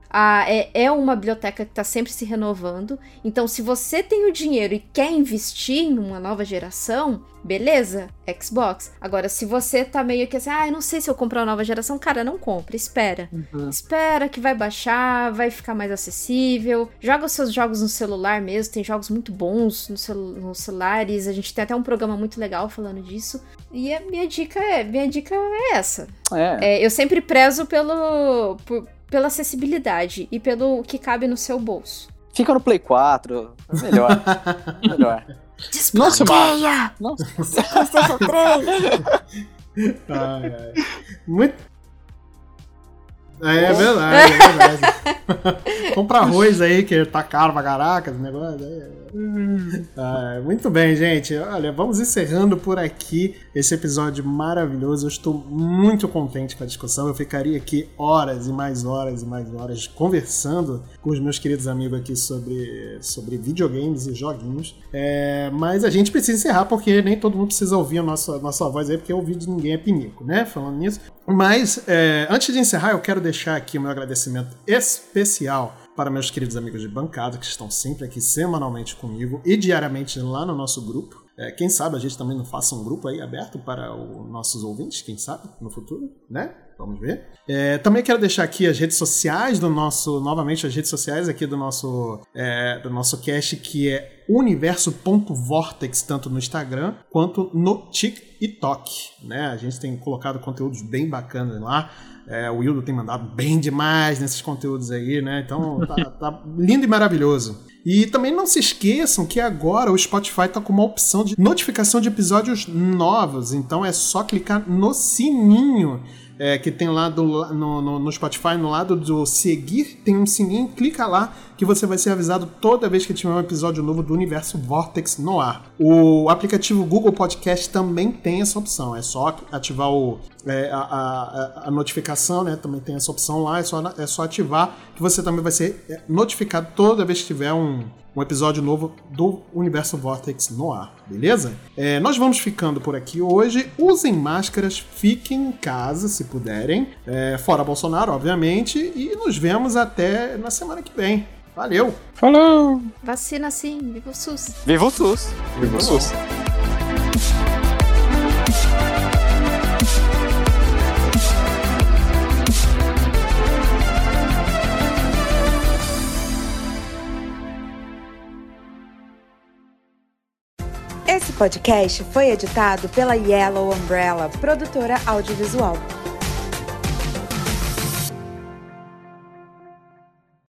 é uma biblioteca que tá sempre se renovando. Então, se você tem o dinheiro e quer investir em uma nova geração, beleza, Xbox. Agora, se você tá meio que assim, eu não sei se eu comprar uma nova geração, cara, não compra, espera. Espera que vai baixar, vai ficar mais acessível. Joga os seus jogos no celular mesmo, tem jogos muito bons nos celulares. A gente tem até um programa muito legal falando disso. E a minha dica é essa. Eu sempre prezo pela acessibilidade e pelo que cabe no seu bolso. Fica no Play 4, melhor. Desbloqueia! Muito... É verdade. Compra arroz aí, que tá caro pra caraca, esse negócio. Muito bem, gente. Olha, vamos encerrando por aqui esse episódio maravilhoso. Eu estou muito contente com a discussão. Eu ficaria aqui horas e mais horas e mais horas conversando com os meus queridos amigos aqui sobre videogames e joguinhos. Mas a gente precisa encerrar, porque nem todo mundo precisa ouvir a nossa voz aí, porque ouvir de ninguém é pinico, né? Falando nisso. Mas, antes de encerrar, eu quero deixar aqui o meu agradecimento especial para meus queridos amigos de bancada, que estão sempre aqui semanalmente comigo e diariamente lá no nosso grupo. Quem sabe a gente também não faça um grupo aí aberto para os nossos ouvintes, quem sabe, no futuro, né? Vamos ver. Também quero deixar aqui as redes sociais do nosso cast, que é universo.vortex, tanto no Instagram quanto no TikTok, né? A gente tem colocado conteúdos bem bacanas lá. O Hildo tem mandado bem demais nesses conteúdos aí, né? Então tá lindo e maravilhoso. E também não se esqueçam que agora o Spotify tá com uma opção de notificação de episódios novos. Então é só clicar no sininho que tem lá no Spotify, no lado do seguir, tem um sininho, clica lá que você vai ser avisado toda vez que tiver um episódio novo do Universo Vortex no ar. O aplicativo Google Podcast também tem essa opção, é só ativar a notificação, né? Também tem essa opção lá, é só ativar que você também vai ser notificado toda vez que tiver um episódio novo do Universo Vortex no ar, beleza? Nós vamos ficando por aqui hoje. Usem máscaras, fiquem em casa se puderem, fora Bolsonaro, obviamente, e nos vemos até na semana que vem. Valeu! Falou! Vacina sim, viva o SUS! Viva o SUS! Viva o SUS! Esse podcast foi editado pela Yellow Umbrella, produtora audiovisual.